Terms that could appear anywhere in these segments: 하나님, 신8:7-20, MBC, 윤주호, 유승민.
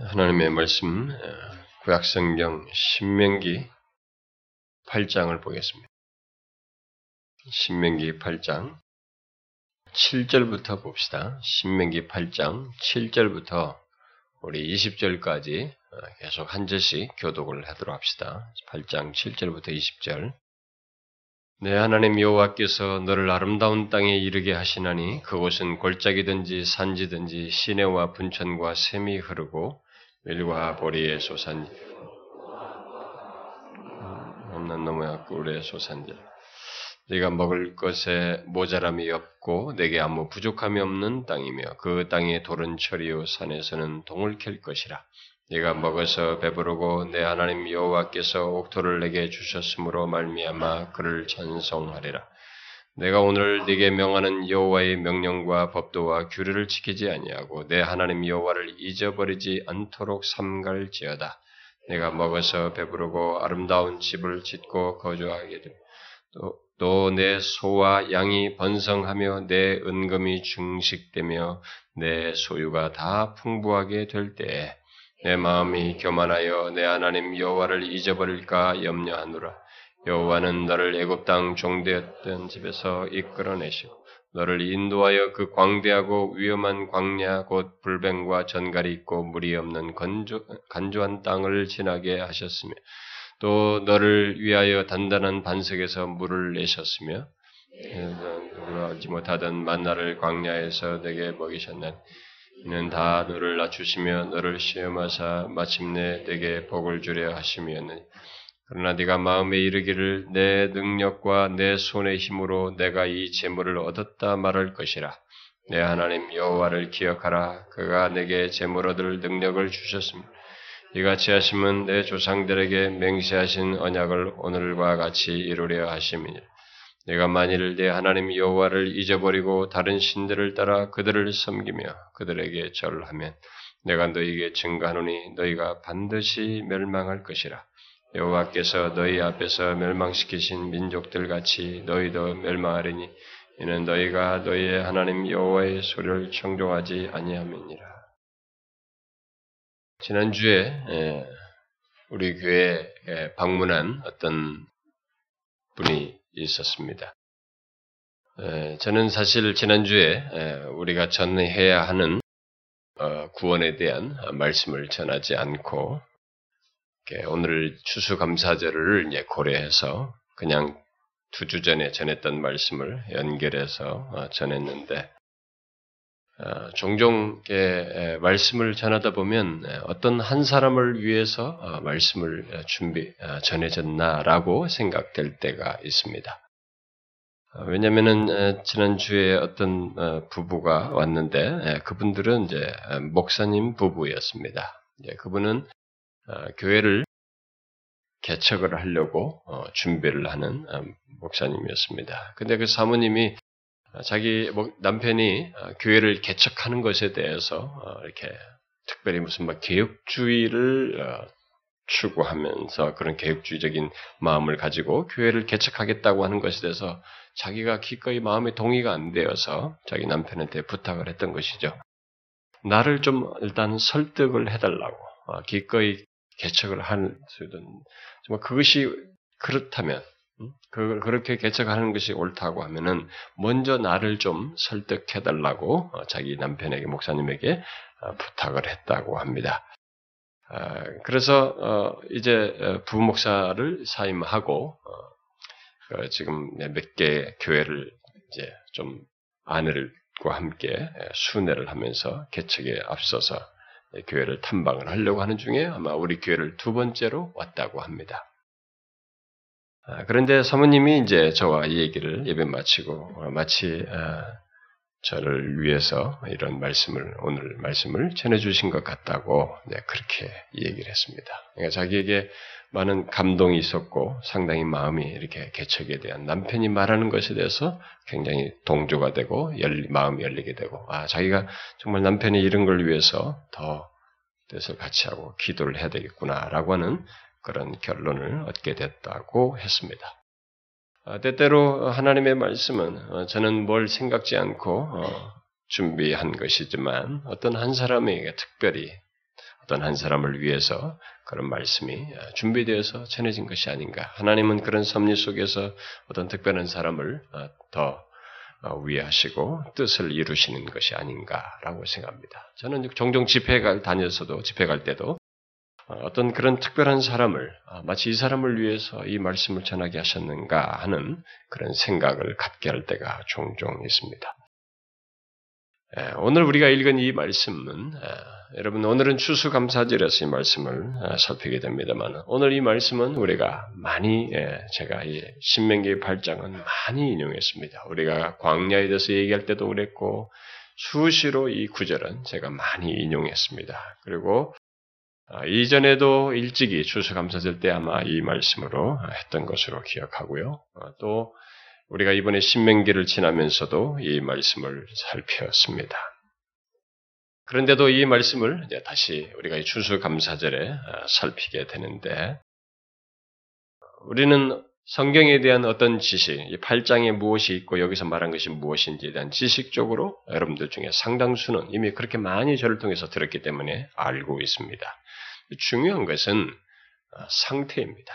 하나님의 말씀 구약성경 신명기 8장을 보겠습니다. 신명기 8장 7절부터 봅시다. 신명기 8장 7절부터 우리 20절까지 계속 한 절씩 교독을 하도록 합시다. 8장 7절부터 20절. 내 하나님 여호와께서 너를 아름다운 땅에 이르게 하시나니 그곳은 골짜기든지 산지든지 시내와 분천과 샘이 흐르고 밀과 보리의 소산지, 없는 너무야 꿀의 소산지. 네가 먹을 것에 모자람이 없고 내게 아무 부족함이 없는 땅이며 그 땅의 돌은 철이요 산에서는 동을 캘 것이라. 네가 먹어서 배부르고 내 하나님 여호와께서 옥토를 내게 주셨으므로 말미암아 그를 찬송하리라. 내가 오늘 네게 명하는 여호와의 명령과 법도와 규례를 지키지 아니하고 내 하나님 여호와를 잊어버리지 않도록 삼갈지어다. 내가 먹어서 배부르고 아름다운 집을 짓고 거주하게 됨. 또 내 소와 양이 번성하며 내 은금이 증식되며 내 소유가 다 풍부하게 될 때에 내 마음이 교만하여 내 하나님 여호와를 잊어버릴까 염려하노라. 여호와는 너를 애굽 땅 종되었던 집에서 이끌어내시고 너를 인도하여 그 광대하고 위험한 광야 곧 불뱀과 전갈이 있고 물이 없는 간조한 땅을 지나게 하셨으며 또 너를 위하여 단단한 반석에서 물을 내셨으며 누구나 알지 못하던 만나를 광야에서 내게 먹이셨나니 이는 다 너를 낮추시며 너를 시험하사 마침내 내게 복을 주려 하심이었느니 그러나 네가 마음에 이르기를 내 능력과 내 손의 힘으로 내가 이 재물을 얻었다 말할 것이라. 내 하나님 여호와를 기억하라. 그가 내게 재물 얻을 능력을 주셨으며 이같이 하심은 내 조상들에게 맹세하신 언약을 오늘과 같이 이루려 하심이니라. 내가 만일 내 하나님 여호와를 잊어버리고 다른 신들을 따라 그들을 섬기며 그들에게 절하면 내가 너희에게 증거하노니 너희가 반드시 멸망할 것이라. 여호와께서 너희 앞에서 멸망시키신 민족들 같이 너희도 멸망하리니 이는 너희가 너희의 하나님 여호와의 소리를 청종하지 아니함이니라. 지난주에 우리 교회에 방문한 어떤 분이 있었습니다. 저는 사실 지난주에 우리가 전해야 하는 구원에 대한 말씀을 전하지 않고 오늘 추수감사절을 이제 고려해서 그냥 2주 전에 전했던 말씀을 연결해서 전했는데 종종 말씀을 전하다 보면 어떤 한 사람을 위해서 말씀을 전해졌나라고 생각될 때가 있습니다. 왜냐하면은 지난주에 어떤 부부가 왔는데 그분들은 이제 목사님 부부였습니다. 그분은 교회를 개척을 하려고 준비를 하는 목사님이었습니다. 근데 그 사모님이 자기 남편이 교회를 개척하는 것에 대해서 이렇게 특별히 무슨 막 개혁주의를 추구하면서 그런 개혁주의적인 마음을 가지고 교회를 개척하겠다고 하는 것에 대해서 자기가 기꺼이 마음에 동의가 안 되어서 자기 남편한테 부탁을 했던 것이죠. 나를 좀 일단 설득을 해달라고 기꺼이 개척을 할 수도 정말 그것이 그렇다면 그렇게 개척하는 것이 옳다고 하면은 먼저 나를 좀 설득해달라고 자기 남편에게 목사님에게 부탁을 했다고 합니다. 그래서 이제 부목사를 사임하고 지금 몇 개 교회를 이제 좀 아내들과 함께 순회를 하면서 개척에 앞서서 교회를 탐방을 하려고 하는 중에 아마 우리 교회를 2번째로 왔다고 합니다. 그런데 사모님이 이제 저와 이 얘기를 예배 마치고 마치 저를 위해서 이런 말씀을 오늘 말씀을 전해주신 것 같다고 그렇게 얘기를 했습니다. 그러니까 자기에게 많은 감동이 있었고 상당히 마음이 이렇게 개척에 대한 남편이 말하는 것에 대해서 굉장히 동조가 되고 마음이 열리게 되고 자기가 정말 남편이 이런 걸 위해서 더 뜻을 같이 하고 기도를 해야 되겠구나라고 하는 그런 결론을 얻게 됐다고 했습니다. 때때로 하나님의 말씀은 저는 뭘 생각지 않고 준비한 것이지만 어떤 한 사람에게 특별히 어떤 한 사람을 위해서 그런 말씀이 준비되어서 전해진 것이 아닌가. 하나님은 그런 섭리 속에서 어떤 특별한 사람을 더 위하시고 뜻을 이루시는 것이 아닌가라고 생각합니다. 저는 종종 집회 갈 때도 어떤 그런 특별한 사람을 마치 이 사람을 위해서 이 말씀을 전하게 하셨는가 하는 그런 생각을 갖게 할 때가 종종 있습니다. 오늘 우리가 읽은 이 말씀은 여러분 오늘은 추수감사절에서 이 말씀을 살피게 됩니다만 오늘 이 말씀은 우리가 많이 제가 신명기 8장은 많이 인용했습니다. 우리가 광야에 대해서 얘기할 때도 그랬고 수시로 이 구절은 제가 많이 인용했습니다. 그리고 이전에도 일찍이 추수감사절 때 아마 이 말씀으로 했던 것으로 기억하고요. 또 우리가 이번에 신명기를 지나면서도 이 말씀을 살폈습니다. 그런데도 이 말씀을 이제 다시 우리가 이 추수감사절에 살피게 되는데 우리는 성경에 대한 어떤 지식, 이 8장에 무엇이 있고 여기서 말한 것이 무엇인지에 대한 지식적으로 여러분들 중에 상당수는 이미 그렇게 많이 저를 통해서 들었기 때문에 알고 있습니다. 중요한 것은 상태입니다.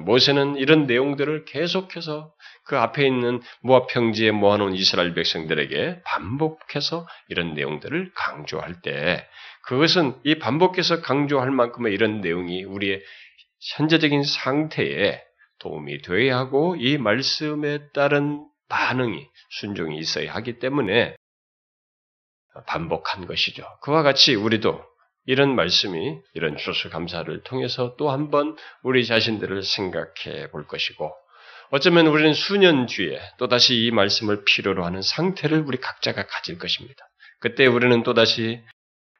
모세는 이런 내용들을 계속해서 그 앞에 있는 모압 평지에 모아놓은 이스라엘 백성들에게 반복해서 이런 내용들을 강조할 때 그것은 이 반복해서 강조할 만큼의 이런 내용이 우리의 현재적인 상태에 도움이 되어야 하고 이 말씀에 따른 반응이 순종이 있어야 하기 때문에 반복한 것이죠. 그와 같이 우리도 이런 말씀이 이런 추수감사를 통해서 또 한 번 우리 자신들을 생각해 볼 것이고 어쩌면 우리는 수년 뒤에 또다시 이 말씀을 필요로 하는 상태를 우리 각자가 가질 것입니다. 그때 우리는 또다시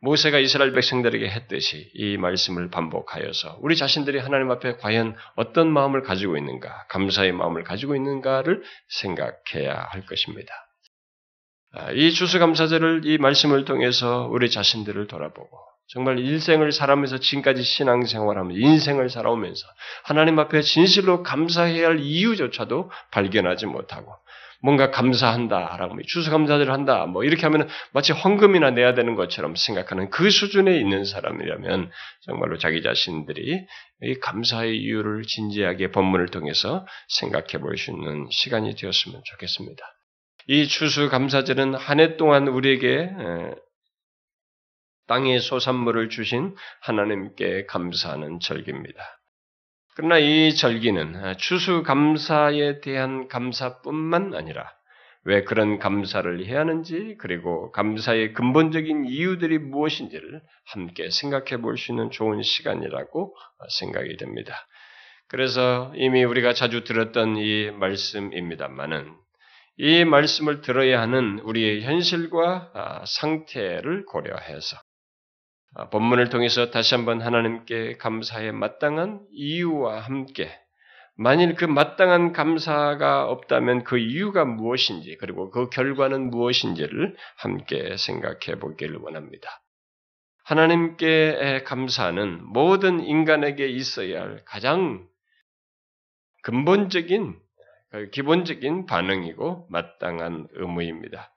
모세가 이스라엘 백성들에게 했듯이 이 말씀을 반복하여서 우리 자신들이 하나님 앞에 과연 어떤 마음을 가지고 있는가, 감사의 마음을 가지고 있는가를 생각해야 할 것입니다. 이 추수감사절을 이 말씀을 통해서 우리 자신들을 돌아보고 정말 일생을 살아면서 지금까지 신앙생활하면서 인생을 살아오면서 하나님 앞에 진실로 감사해야 할 이유조차도 발견하지 못하고 뭔가 감사한다, 라고 추수감사절을 한다, 이렇게 하면 마치 헌금이나 내야 되는 것처럼 생각하는 그 수준에 있는 사람이라면 정말로 자기 자신들이 이 감사의 이유를 진지하게 본문을 통해서 생각해 볼 수 있는 시간이 되었으면 좋겠습니다. 이 추수감사절은 한 해 동안 우리에게 땅의 소산물을 주신 하나님께 감사하는 절기입니다. 그러나 이 절기는 추수감사에 대한 감사뿐만 아니라 왜 그런 감사를 해야 하는지 그리고 감사의 근본적인 이유들이 무엇인지를 함께 생각해 볼 수 있는 좋은 시간이라고 생각이 됩니다. 그래서 이미 우리가 자주 들었던 이 말씀입니다만은 이 말씀을 들어야 하는 우리의 현실과 상태를 고려해서 본문을 통해서 다시 한번 하나님께 감사에 마땅한 이유와 함께 만일 그 마땅한 감사가 없다면 그 이유가 무엇인지 그리고 그 결과는 무엇인지를 함께 생각해 보기를 원합니다. 하나님께 감사는 모든 인간에게 있어야 할 가장 근본적인 기본적인 반응이고 마땅한 의무입니다.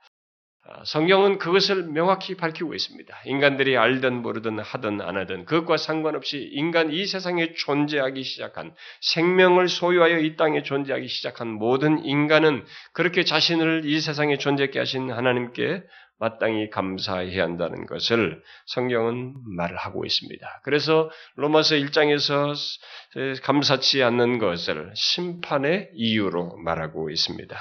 성경은 그것을 명확히 밝히고 있습니다. 인간들이 알든 모르든 하든 안 하든 그것과 상관없이 인간 이 세상에 존재하기 시작한 생명을 소유하여 이 땅에 존재하기 시작한 모든 인간은 그렇게 자신을 이 세상에 존재하게 하신 하나님께 마땅히 감사해야 한다는 것을 성경은 말을 하고 있습니다. 그래서 로마서 1장에서 감사치 않는 것을 심판의 이유로 말하고 있습니다.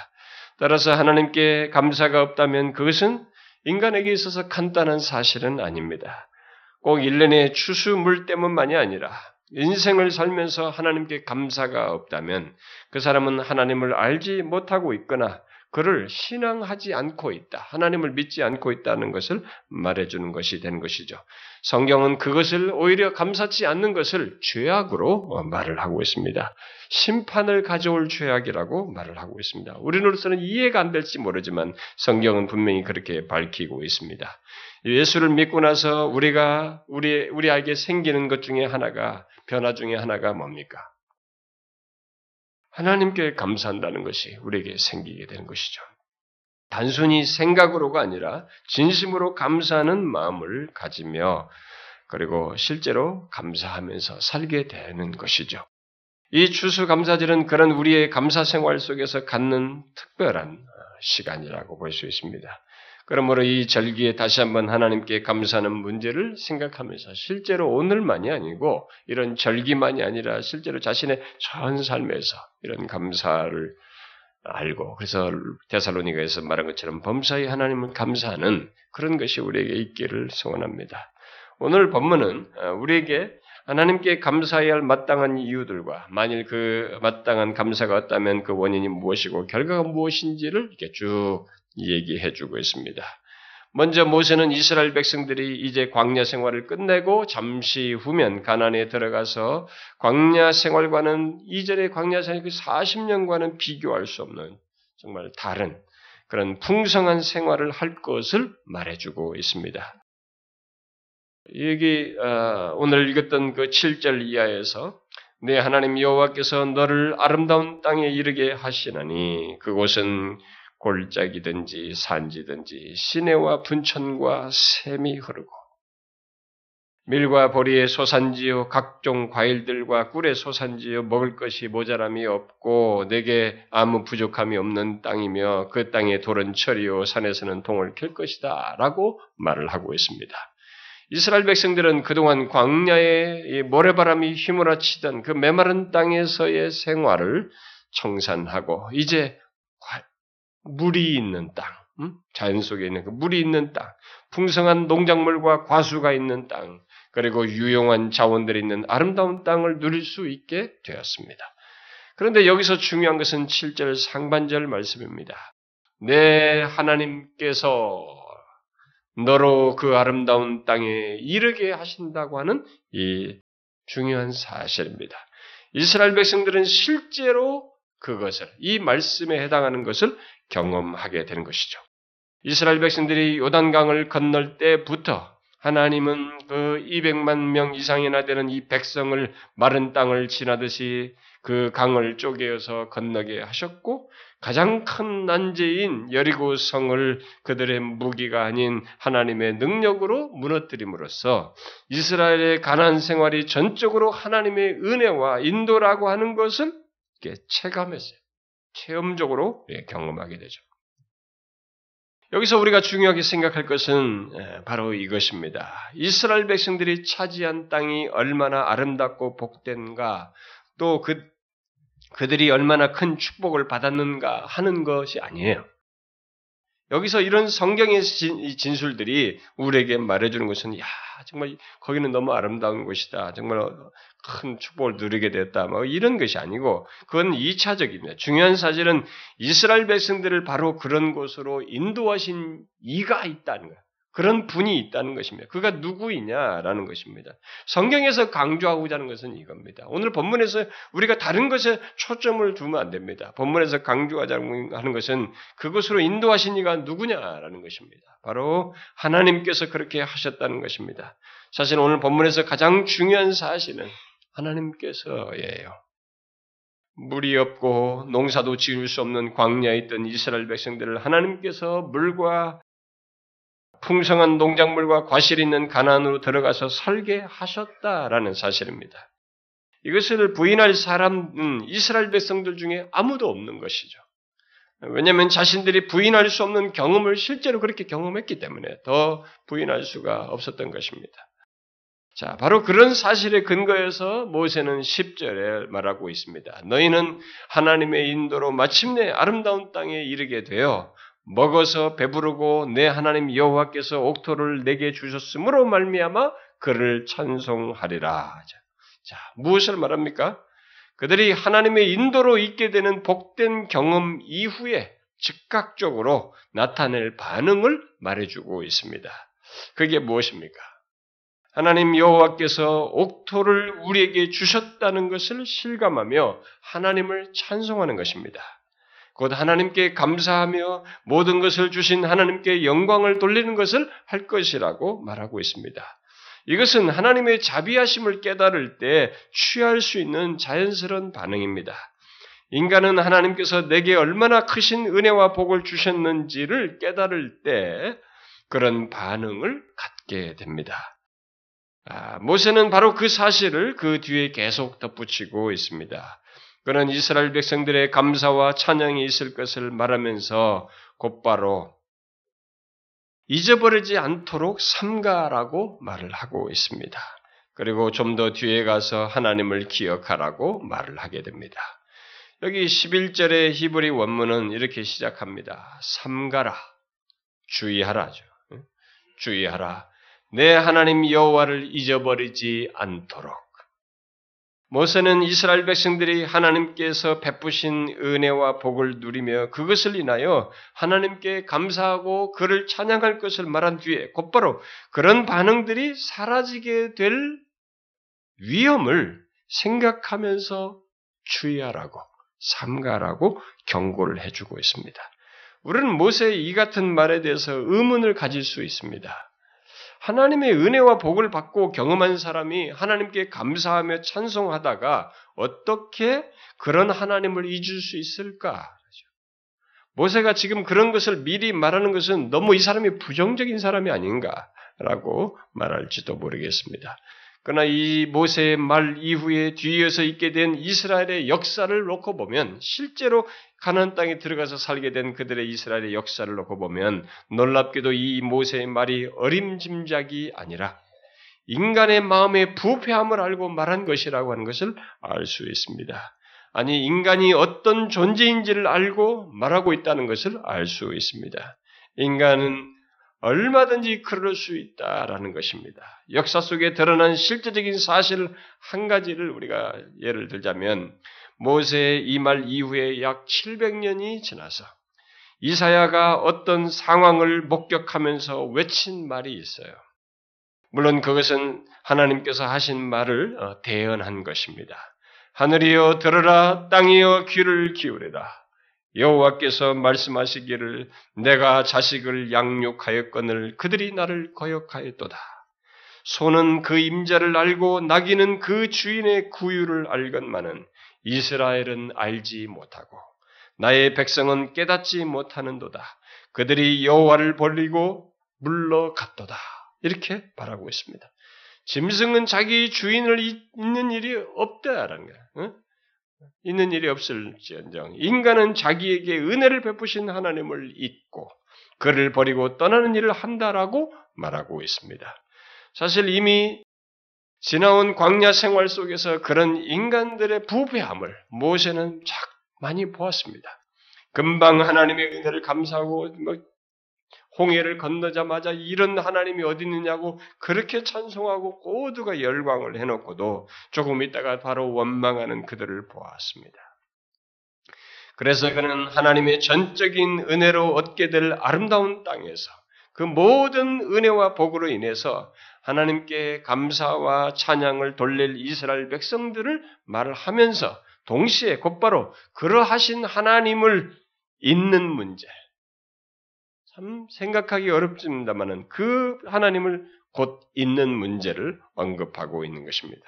따라서 하나님께 감사가 없다면 그것은 인간에게 있어서 간단한 사실은 아닙니다. 꼭 1년의 추수물 때문만이 아니라 인생을 살면서 하나님께 감사가 없다면 그 사람은 하나님을 알지 못하고 있거나 그를 신앙하지 않고 있다. 하나님을 믿지 않고 있다는 것을 말해주는 것이 되는 것이죠. 성경은 그것을 오히려 감사치 않는 것을 죄악으로 말을 하고 있습니다. 심판을 가져올 죄악이라고 말을 하고 있습니다. 우리로서는 이해가 안 될지 모르지만 성경은 분명히 그렇게 밝히고 있습니다. 예수를 믿고 나서 우리에게 생기는 것 중에 하나가 변화 중에 하나가 뭡니까? 하나님께 감사한다는 것이 우리에게 생기게 되는 것이죠. 단순히 생각으로가 아니라 진심으로 감사하는 마음을 가지며 그리고 실제로 감사하면서 살게 되는 것이죠. 이 추수감사절은 그런 우리의 감사생활 속에서 갖는 특별한 시간이라고 볼 수 있습니다. 그러므로 이 절기에 다시 한번 하나님께 감사하는 문제를 생각하면서 실제로 오늘만이 아니고 이런 절기만이 아니라 실제로 자신의 전 삶에서 이런 감사를 알고, 그래서 데살로니가에서 말한 것처럼 범사에 하나님을 감사하는 그런 것이 우리에게 있기를 소원합니다. 오늘 본문은 우리에게 하나님께 감사해야 할 마땅한 이유들과 만일 그 마땅한 감사가 없다면 그 원인이 무엇이고 결과가 무엇인지를 이렇게 쭉 얘기해 주고 있습니다. 먼저 모세는 이스라엘 백성들이 이제 광야 생활을 끝내고 잠시 후면 가나안에 들어가서 광야 생활과는 이전의 광야 생활 그 40년과는 비교할 수 없는 정말 다른 그런 풍성한 생활을 할 것을 말해주고 있습니다. 여기 오늘 읽었던 그 7절 이하에서 내 하나님 여호와께서 너를 아름다운 땅에 이르게 하시나니 그곳은 골짜기든지 산지든지 시내와 분천과 샘이 흐르고 밀과 보리의 소산지요 각종 과일들과 꿀의 소산지요 먹을 것이 모자람이 없고 내게 아무 부족함이 없는 땅이며 그 땅에 돌은 철이요 산에서는 동을 캘 것이다 라고 말을 하고 있습니다. 이스라엘 백성들은 그동안 광야의 모래바람이 휘몰아치던 그 메마른 땅에서의 생활을 청산하고 이제 물이 있는 땅, 자연 속에 있는 그 물이 있는 땅, 풍성한 농작물과 과수가 있는 땅, 그리고 유용한 자원들이 있는 아름다운 땅을 누릴 수 있게 되었습니다. 그런데 여기서 중요한 것은 7절 상반절 말씀입니다. 내 하나님께서 너로 그 아름다운 땅에 이르게 하신다고 하는 이 중요한 사실입니다. 이스라엘 백성들은 실제로 그것을, 이 말씀에 해당하는 것을 경험하게 되는 것이죠. 이스라엘 백성들이 요단강을 건널 때부터 하나님은 그 200만 명 이상이나 되는 이 백성을 마른 땅을 지나듯이 그 강을 쪼개어서 건너게 하셨고 가장 큰 난제인 여리고 성을 그들의 무기가 아닌 하나님의 능력으로 무너뜨림으로써 이스라엘의 가난 생활이 전적으로 하나님의 은혜와 인도라고 하는 것을 체감했어요. 체험적으로 경험하게 되죠. 여기서 우리가 중요하게 생각할 것은 바로 이것입니다. 이스라엘 백성들이 차지한 땅이 얼마나 아름답고 복된가, 또 그들이 얼마나 큰 축복을 받았는가 하는 것이 아니에요. 여기서 이런 성경의 진술들이 우리에게 말해주는 것은 야 정말 거기는 너무 아름다운 곳이다. 정말 큰 축복을 누리게 됐다. 뭐 이런 것이 아니고 그건 2차적입니다. 중요한 사실은 이스라엘 백성들을 바로 그런 곳으로 인도하신 이가 있다는 거예요. 그런 분이 있다는 것입니다. 그가 누구이냐라는 것입니다. 성경에서 강조하고자 하는 것은 이겁니다. 오늘 본문에서 우리가 다른 것에 초점을 두면 안 됩니다. 본문에서 강조하자는 것은 그것으로 인도하신 이가 누구냐라는 것입니다. 바로 하나님께서 그렇게 하셨다는 것입니다. 사실 오늘 본문에서 가장 중요한 사실은 하나님께서예요. 물이 없고 농사도 지을 수 없는 광야에 있던 이스라엘 백성들을 하나님께서 물과 풍성한 농작물과 과실이 있는 가나안으로 들어가서 살게 하셨다라는 사실입니다. 이것을 부인할 사람은 이스라엘 백성들 중에 아무도 없는 것이죠. 왜냐하면 자신들이 부인할 수 없는 경험을 실제로 그렇게 경험했기 때문에 더 부인할 수가 없었던 것입니다. 자, 바로 그런 사실에 근거해서 모세는 10절에 말하고 있습니다. 너희는 하나님의 인도로 마침내 아름다운 땅에 이르게 되어 먹어서 배부르고 내 하나님 여호와께서 옥토를 내게 주셨으므로 말미암아 그를 찬송하리라. 자, 무엇을 말합니까? 그들이 하나님의 인도로 있게 되는 복된 경험 이후에 즉각적으로 나타낼 반응을 말해주고 있습니다. 그게 무엇입니까? 하나님 여호와께서 옥토를 우리에게 주셨다는 것을 실감하며 하나님을 찬송하는 것입니다. 곧 하나님께 감사하며 모든 것을 주신 하나님께 영광을 돌리는 것을 할 것이라고 말하고 있습니다. 이것은 하나님의 자비하심을 깨달을 때 취할 수 있는 자연스러운 반응입니다. 인간은 하나님께서 내게 얼마나 크신 은혜와 복을 주셨는지를 깨달을 때 그런 반응을 갖게 됩니다. 모세는 바로 그 사실을 그 뒤에 계속 덧붙이고 있습니다. 그는 이스라엘 백성들의 감사와 찬양이 있을 것을 말하면서 곧바로 잊어버리지 않도록 삼가라고 말을 하고 있습니다. 그리고 좀 더 뒤에 가서 하나님을 기억하라고 말을 하게 됩니다. 여기 11절의 히브리 원문은 이렇게 시작합니다. 삼가라, 주의하라죠. 주의하라, 내 하나님 여호와를 잊어버리지 않도록. 모세는 이스라엘 백성들이 하나님께서 베푸신 은혜와 복을 누리며 그것을 인하여 하나님께 감사하고 그를 찬양할 것을 말한 뒤에 곧바로 그런 반응들이 사라지게 될 위험을 생각하면서 주의하라고, 삼가라고 경고를 해주고 있습니다. 우리는 모세의 이 같은 말에 대해서 의문을 가질 수 있습니다. 하나님의 은혜와 복을 받고 경험한 사람이 하나님께 감사하며 찬송하다가 어떻게 그런 하나님을 잊을 수 있을까? 모세가 지금 그런 것을 미리 말하는 것은 너무 이 사람이 부정적인 사람이 아닌가라고 말할지도 모르겠습니다. 그러나 이 모세의 말 이후에 뒤이어서 있게 된 이스라엘의 역사를 놓고 보면, 실제로 가나안 땅에 들어가서 살게 된 그들의 이스라엘의 역사를 놓고 보면 놀랍게도 이 모세의 말이 어림짐작이 아니라 인간의 마음의 부패함을 알고 말한 것이라고 하는 것을 알 수 있습니다. 아니, 인간이 어떤 존재인지를 알고 말하고 있다는 것을 알 수 있습니다. 인간은 얼마든지 그럴 수 있다라는 것입니다. 역사 속에 드러난 실제적인 사실 한 가지를 우리가 예를 들자면, 모세의 이 말 이후에 약 700년이 지나서 이사야가 어떤 상황을 목격하면서 외친 말이 있어요. 물론 그것은 하나님께서 하신 말을 대언한 것입니다. 하늘이여 들으라, 땅이여 귀를 기울이라. 여호와께서 말씀하시기를 내가 자식을 양육하였거늘 그들이 나를 거역하였도다. 소는 그 임자를 알고 나귀는 그 주인의 구유를 알건만은 이스라엘은 알지 못하고 나의 백성은 깨닫지 못하는도다. 그들이 여호와를 버리고 물러갔도다. 이렇게 말하고 있습니다. 짐승은 자기 주인을 잊는 일이 없다라는 거예요. 응? 있는 일이 없을지언정 인간은 자기에게 은혜를 베푸신 하나님을 잊고 그를 버리고 떠나는 일을 한다라고 말하고 있습니다. 사실 이미 지나온 광야 생활 속에서 그런 인간들의 부패함을 모세는 참 많이 보았습니다. 금방 하나님의 은혜를 감사하고 홍해를 건너자마자 이런 하나님이 어디 있느냐고 그렇게 찬송하고 모두가 열광을 해놓고도 조금 있다가 바로 원망하는 그들을 보았습니다. 그래서 그는 하나님의 전적인 은혜로 얻게 될 아름다운 땅에서 그 모든 은혜와 복으로 인해서 하나님께 감사와 찬양을 돌릴 이스라엘 백성들을 말을 하면서 동시에 곧바로 그러하신 하나님을 잊는 문제, 참 생각하기 어렵습니다만 그 하나님을 곧 잊는 문제를 언급하고 있는 것입니다.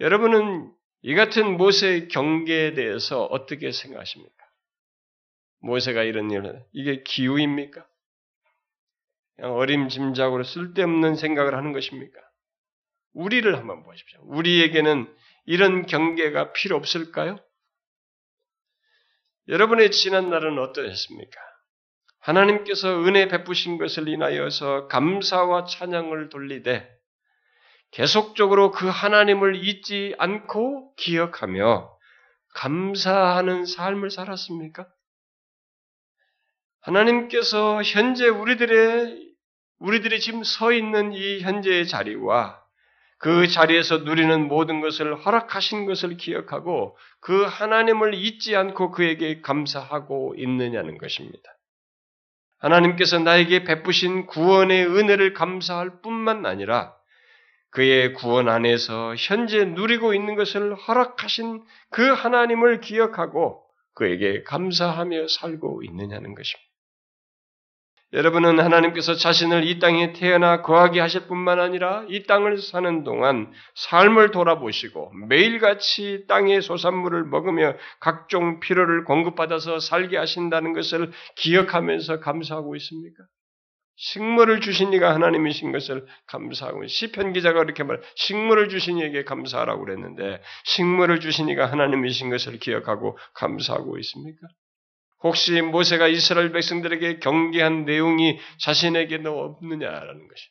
여러분은 이 같은 모세의 경계에 대해서 어떻게 생각하십니까? 모세가 이런 일을, 이게 기우입니까? 그냥 어림짐작으로 쓸데없는 생각을 하는 것입니까? 우리를 한번 보십시오. 우리에게는 이런 경계가 필요 없을까요? 여러분의 지난 날은 어떠셨습니까? 하나님께서 은혜 베푸신 것을 인하여서 감사와 찬양을 돌리되 계속적으로 그 하나님을 잊지 않고 기억하며 감사하는 삶을 살았습니까? 하나님께서 현재 우리들이 지금 서 있는 이 현재의 자리와 그 자리에서 누리는 모든 것을 허락하신 것을 기억하고 그 하나님을 잊지 않고 그에게 감사하고 있느냐는 것입니다. 하나님께서 나에게 베푸신 구원의 은혜를 감사할 뿐만 아니라 그의 구원 안에서 현재 누리고 있는 것을 허락하신 그 하나님을 기억하고 그에게 감사하며 살고 있느냐는 것입니다. 여러분은 하나님께서 자신을 이 땅에 태어나 거하게 하실 뿐만 아니라 이 땅을 사는 동안 삶을 돌아보시고 매일같이 땅의 소산물을 먹으며 각종 필요를 공급받아서 살게 하신다는 것을 기억하면서 감사하고 있습니까? 식물을 주신 이가 하나님이신 것을 감사하고, 시편 기자가 그렇게 말, 식물을 주신 이에게 감사하라고 그랬는데, 식물을 주신 이가 하나님이신 것을 기억하고 감사하고 있습니까? 혹시 모세가 이스라엘 백성들에게 경계한 내용이 자신에게는 없느냐라는 것이,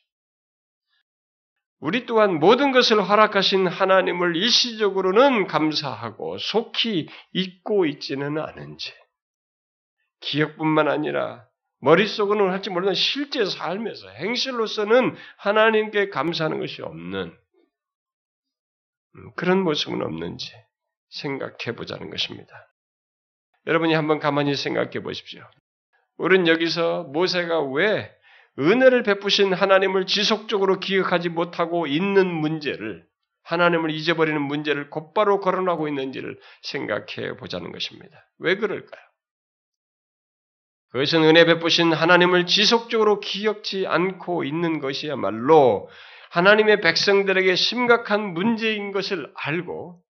우리 또한 모든 것을 허락하신 하나님을 일시적으로는 감사하고 속히 잊고 있지는 않은지, 기억뿐만 아니라 머릿속으로는 할지 모르지만 실제 삶에서 행실로서는 하나님께 감사하는 것이 없는 그런 모습은 없는지 생각해 보자는 것입니다. 여러분이 한번 가만히 생각해 보십시오. 우린 여기서 모세가 왜 은혜를 베푸신 하나님을 지속적으로 기억하지 못하고 있는 문제를, 하나님을 잊어버리는 문제를 곧바로 거론하고 있는지를 생각해 보자는 것입니다. 왜 그럴까요? 그것은 은혜 베푸신 하나님을 지속적으로 기억지 않고 있는 것이야말로 하나님의 백성들에게 심각한 문제인 것을 알고,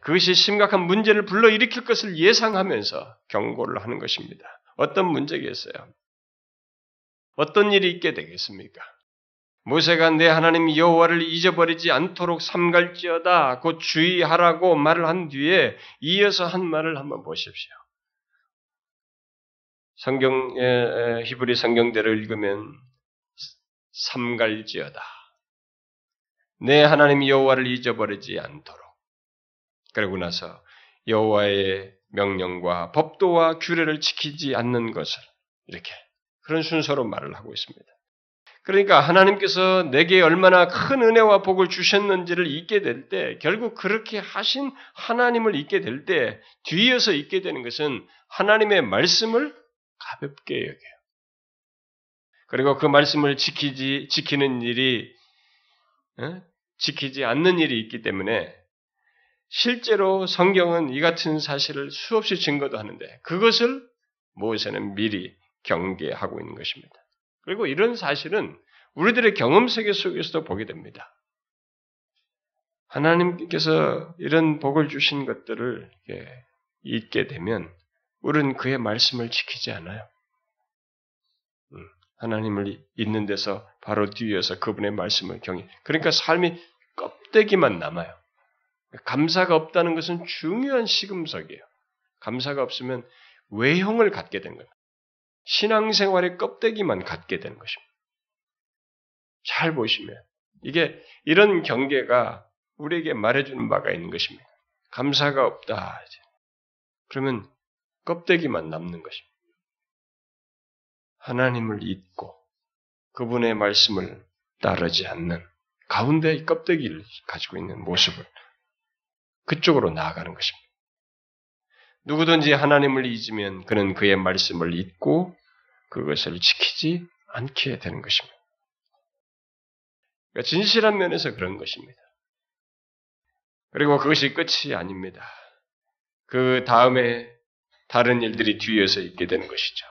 그것이 심각한 문제를 불러일으킬 것을 예상하면서 경고를 하는 것입니다. 어떤 문제겠어요? 어떤 일이 있게 되겠습니까? 모세가 내 하나님 여호와를 잊어버리지 않도록 삼갈지어다 곧 주의하라고 말을 한 뒤에 이어서 한 말을 한번 보십시오. 성경의 히브리 성경대로 읽으면 삼갈지어다, 내 하나님 여호와를 잊어버리지 않도록. 그러고 나서 여호와의 명령과 법도와 규례를 지키지 않는 것을, 이렇게 그런 순서로 말을 하고 있습니다. 그러니까 하나님께서 내게 얼마나 큰 은혜와 복을 주셨는지를 잊게 될 때, 결국 그렇게 하신 하나님을 잊게 될 때 뒤이어서 잊게 되는 것은 하나님의 말씀을 가볍게 여겨요. 그리고 그 말씀을 지키지 않는 일이 있기 때문에, 실제로 성경은 이 같은 사실을 수없이 증거도 하는데 그것을 모세는 미리 경계하고 있는 것입니다. 그리고 이런 사실은 우리들의 경험 세계 속에서도 보게 됩니다. 하나님께서 이런 복을 주신 것들을 잊게 되면 우리는 그의 말씀을 지키지 않아요. 하나님을 잊는 데서 바로 뒤에서 그분의 말씀을 경외. 그러니까 삶이 껍데기만 남아요. 감사가 없다는 것은 중요한 시금석이에요. 감사가 없으면 외형을 갖게 된 거예요. 신앙생활의 껍데기만 갖게 되는 것입니다. 잘 보시면 이게, 이런 경계가 우리에게 말해주는 바가 있는 것입니다. 감사가 없다. 그러면 껍데기만 남는 것입니다. 하나님을 잊고 그분의 말씀을 따르지 않는 가운데 이 껍데기를 가지고 있는 모습을, 그쪽으로 나아가는 것입니다. 누구든지 하나님을 잊으면 그는 그의 말씀을 잊고 그것을 지키지 않게 되는 것입니다. 그러니까 진실한 면에서 그런 것입니다. 그리고 그것이 끝이 아닙니다. 그 다음에 다른 일들이 뒤에서 있게 되는 것이죠.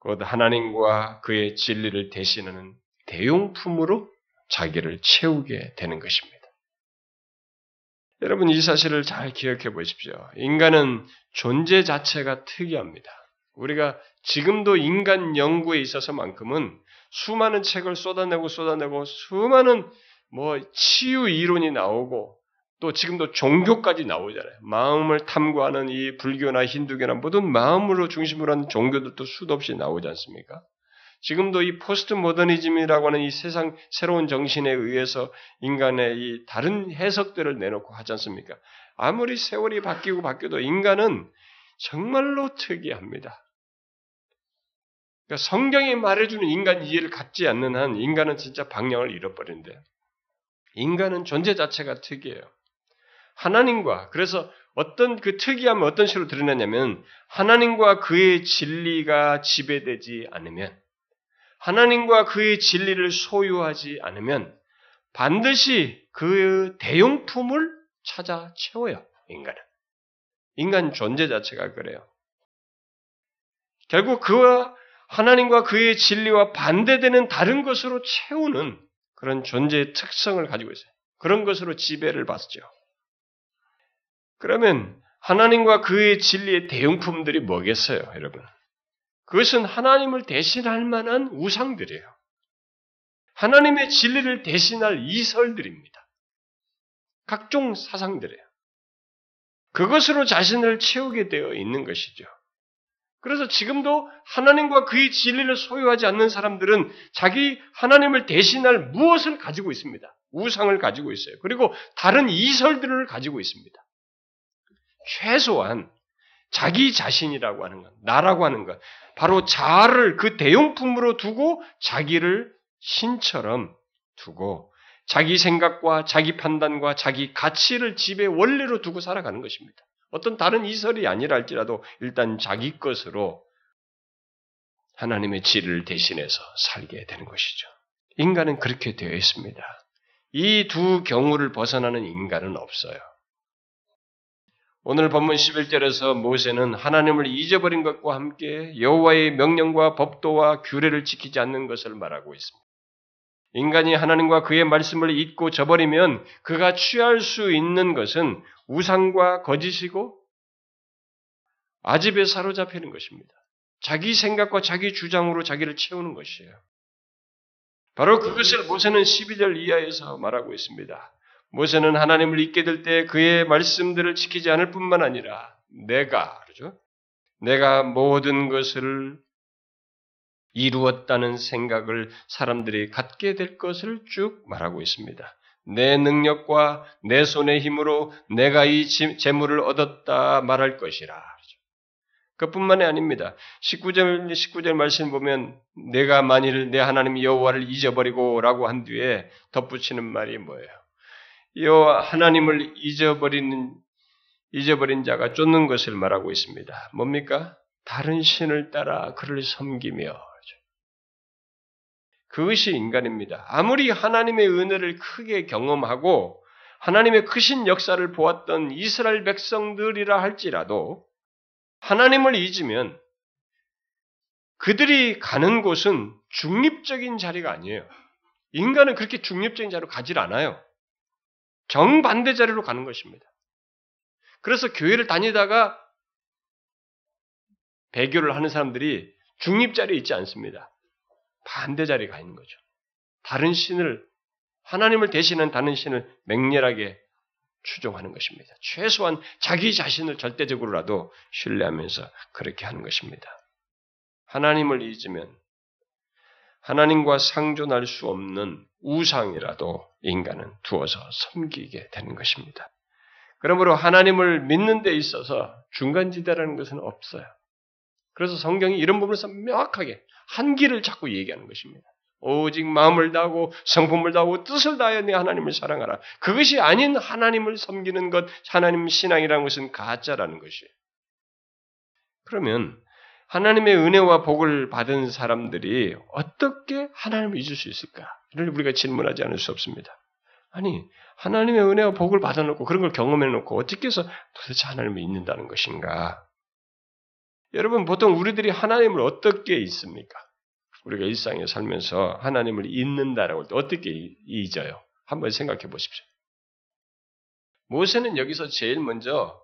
곧 하나님과 그의 진리를 대신하는 대용품으로 자기를 채우게 되는 것입니다. 여러분, 이 사실을 잘 기억해 보십시오. 인간은 존재 자체가 특이합니다. 우리가 지금도 인간 연구에 있어서만큼은 수많은 책을 쏟아내고 수많은 치유 이론이 나오고, 또 지금도 종교까지 나오잖아요. 마음을 탐구하는 이 불교나 힌두교나 모든 마음으로 중심으로 하는 종교들도 수도 없이 나오지 않습니까? 지금도 이 포스트 모더니즘이라고 하는 이 세상 새로운 정신에 의해서 인간의 이 다른 해석들을 내놓고 하지 않습니까? 아무리 세월이 바뀌어도 인간은 정말로 특이합니다. 그러니까 성경이 말해주는 인간 이해를 갖지 않는 한 인간은 진짜 방향을 잃어버린대요. 인간은 존재 자체가 특이해요. 하나님과, 그래서 어떤 그 특이함을 어떤 식으로 드러내냐면, 하나님과 그의 진리가 지배되지 않으면, 하나님과 그의 진리를 소유하지 않으면 반드시 그 대용품을 찾아 채워요, 인간은. 인간 존재 자체가 그래요. 결국 그와 하나님과 그의 진리와 반대되는 다른 것으로 채우는 그런 존재의 특성을 가지고 있어요. 그런 것으로 지배를 받죠. 그러면 하나님과 그의 진리의 대용품들이 뭐겠어요, 여러분? 그것은 하나님을 대신할 만한 우상들이에요. 하나님의 진리를 대신할 이설들입니다. 각종 사상들이에요. 그것으로 자신을 채우게 되어 있는 것이죠. 그래서 지금도 하나님과 그의 진리를 소유하지 않는 사람들은 자기 하나님을 대신할 무엇을 가지고 있습니다. 우상을 가지고 있어요. 그리고 다른 이설들을 가지고 있습니다. 최소한 자기 자신이라고 하는 것, 나라고 하는 것, 바로 자아를 그 대용품으로 두고 자기를 신처럼 두고 자기 생각과 자기 판단과 자기 가치를 지배 원리로 두고 살아가는 것입니다. 어떤 다른 이설이 아니라 할지라도 일단 자기 것으로 하나님의 진리를 대신해서 살게 되는 것이죠. 인간은 그렇게 되어 있습니다. 이 두 경우를 벗어나는 인간은 없어요. 오늘 본문 11절에서 모세는 하나님을 잊어버린 것과 함께 여호와의 명령과 법도와 규례를 지키지 않는 것을 말하고 있습니다. 인간이 하나님과 그의 말씀을 잊고 저버리면 그가 취할 수 있는 것은 우상과 거짓이고 아집에 사로잡히는 것입니다. 자기 생각과 자기 주장으로 자기를 채우는 것이에요. 바로 그것을 모세는 12절 이하에서 말하고 있습니다. 모세는 하나님을 잊게 될 때 그의 말씀들을 지키지 않을 뿐만 아니라 내가 모든 것을 이루었다는 생각을 사람들이 갖게 될 것을 쭉 말하고 있습니다. 내 능력과 내 손의 힘으로 내가 이 재물을 얻었다 말할 것이라. 그뿐만이 아닙니다. 19절 말씀 보면 내가 만일 내 하나님 여호와를 잊어버리고 라고 한 뒤에 덧붙이는 말이 뭐예요? 여호와 하나님을 잊어버린 자가 쫓는 것을 말하고 있습니다. 뭡니까? 다른 신을 따라 그를 섬기며 그것이 인간입니다. 아무리 하나님의 은혜를 크게 경험하고 하나님의 크신 역사를 보았던 이스라엘 백성들이라 할지라도 하나님을 잊으면 그들이 가는 곳은 중립적인 자리가 아니에요. 인간은 그렇게 중립적인 자리로 가질 않아요. 정반대 자리로 가는 것입니다. 그래서 교회를 다니다가 배교를 하는 사람들이 중립 자리에 있지 않습니다. 반대 자리에 가 있는 거죠. 다른 신을, 하나님을 대신한 다른 신을 맹렬하게 추종하는 것입니다. 최소한 자기 자신을 절대적으로라도 신뢰하면서 그렇게 하는 것입니다. 하나님을 잊으면 하나님과 상존할 수 없는 우상이라도 인간은 두어서 섬기게 되는 것입니다. 그러므로 하나님을 믿는 데 있어서 중간지대라는 것은 없어요. 그래서 성경이 이런 부분에서 명확하게 한 길을 자꾸 얘기하는 것입니다. 오직 마음을 다하고 성품을 다하고 뜻을 다하여 내 하나님을 사랑하라. 그것이 아닌 하나님을 섬기는 것, 하나님 신앙이라는 것은 가짜라는 것이에요. 그러면 하나님의 은혜와 복을 받은 사람들이 어떻게 하나님을 잊을 수 있을까를 우리가 질문하지 않을 수 없습니다. 아니, 하나님의 은혜와 복을 받아놓고 그런 걸 경험해놓고 어떻게 해서 도대체 하나님을 잊는다는 것인가? 여러분, 보통 우리들이 하나님을 어떻게 잊습니까? 우리가 일상에 살면서 하나님을 잊는다라고 할 때 어떻게 잊어요? 한번 생각해 보십시오. 모세는 여기서 제일 먼저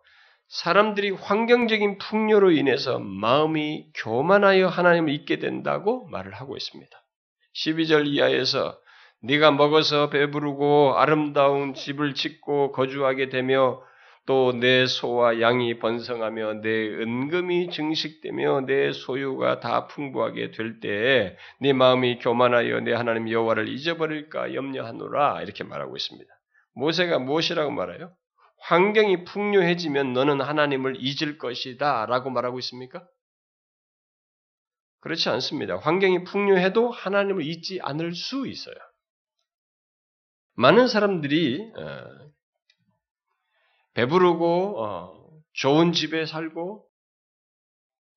사람들이 환경적인 풍요로 인해서 마음이 교만하여 하나님을 잊게 된다고 말을 하고 있습니다. 12절 이하에서 네가 먹어서 배부르고 아름다운 집을 짓고 거주하게 되며 또 내 소와 양이 번성하며 내 은금이 증식되며 내 소유가 다 풍부하게 될 때에 네 마음이 교만하여 내 하나님 여호와를 잊어버릴까 염려하노라 이렇게 말하고 있습니다. 모세가 무엇이라고 말해요? 환경이 풍요해지면 너는 하나님을 잊을 것이다 라고 말하고 있습니까? 그렇지 않습니다. 환경이 풍요해도 하나님을 잊지 않을 수 있어요. 많은 사람들이 배부르고 좋은 집에 살고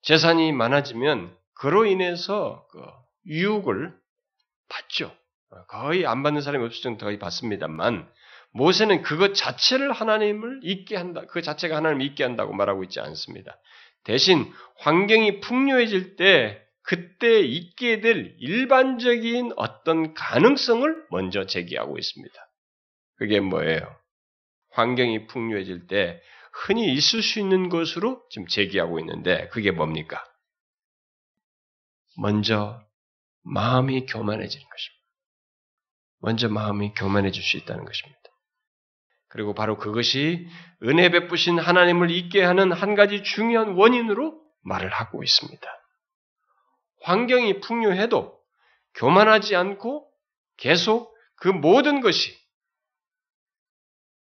재산이 많아지면 그로 인해서 그 유혹을 받죠. 거의 안 받는 사람이 없을 정도로 거의 받습니다만 모세는 그것 자체를 하나님을 잊게 한다. 그 자체가 하나님을 잊게 한다고 말하고 있지 않습니다. 대신 환경이 풍요해질 때 그때 잊게 될 일반적인 어떤 가능성을 먼저 제기하고 있습니다. 그게 뭐예요? 환경이 풍요해질 때 흔히 있을 수 있는 것으로 지금 제기하고 있는데 그게 뭡니까? 먼저 마음이 교만해지는 것입니다. 먼저 마음이 교만해질 수 있다는 것입니다. 그리고 바로 그것이 은혜 베푸신 하나님을 잊게 하는 한 가지 중요한 원인으로 말을 하고 있습니다. 환경이 풍요해도 교만하지 않고 계속 그 모든 것이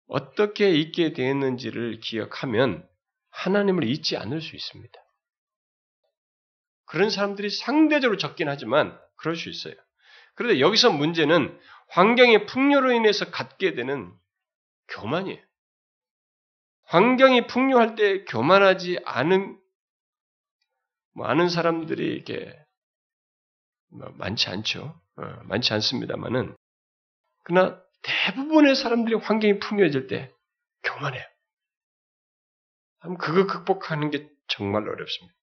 어떻게 잊게 되었는지를 기억하면 하나님을 잊지 않을 수 있습니다. 그런 사람들이 상대적으로 적긴 하지만 그럴 수 있어요. 그런데 여기서 문제는 환경의 풍요로 인해서 갖게 되는 교만이에요. 환경이 풍요할 때 교만하지 않은 아는 사람들이 이렇게 많지 않죠. 많지 않습니다만은 그러나 대부분의 사람들이 환경이 풍요해질 때 교만해요. 그럼 그거 극복하는 게 정말 어렵습니다.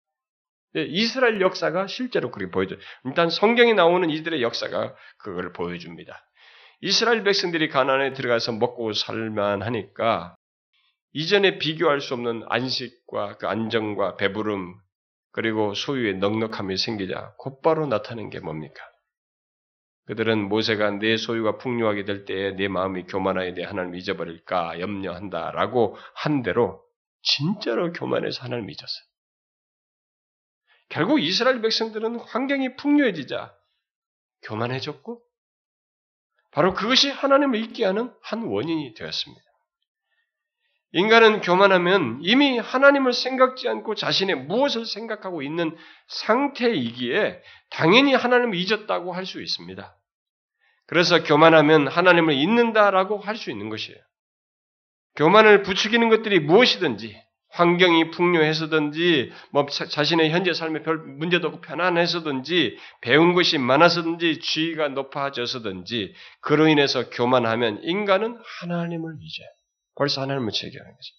이스라엘 역사가 실제로 그렇게 보여줘요. 일단 성경에 나오는 이들의 역사가 그걸 보여줍니다. 이스라엘 백성들이 가나안에 들어가서 먹고 살만 하니까 이전에 비교할 수 없는 안식과 그 안정과 배부름 그리고 소유의 넉넉함이 생기자 곧바로 나타나는 게 뭡니까? 그들은 모세가 내 소유가 풍요하게 될 때에 내 마음이 교만하여 내 하나님을 잊어버릴까 염려한다라고 한 대로 진짜로 교만해서 하나님을 잊었어요. 결국 이스라엘 백성들은 환경이 풍요해지자 교만해졌고 바로 그것이 하나님을 잊게 하는 한 원인이 되었습니다. 인간은 교만하면 이미 하나님을 생각지 않고 자신의 무엇을 생각하고 있는 상태이기에 당연히 하나님을 잊었다고 할 수 있습니다. 그래서 교만하면 하나님을 잊는다라고 할 수 있는 것이에요. 교만을 부추기는 것들이 무엇이든지 환경이 풍요해서든지 자신의 현재 삶에 별 문제도 없고 편안해서든지 배운 것이 많아서든지 지위가 높아져서든지 그로 인해서 교만하면 인간은 하나님을 잊어요. 벌써 하나님을 제기하는 거죠.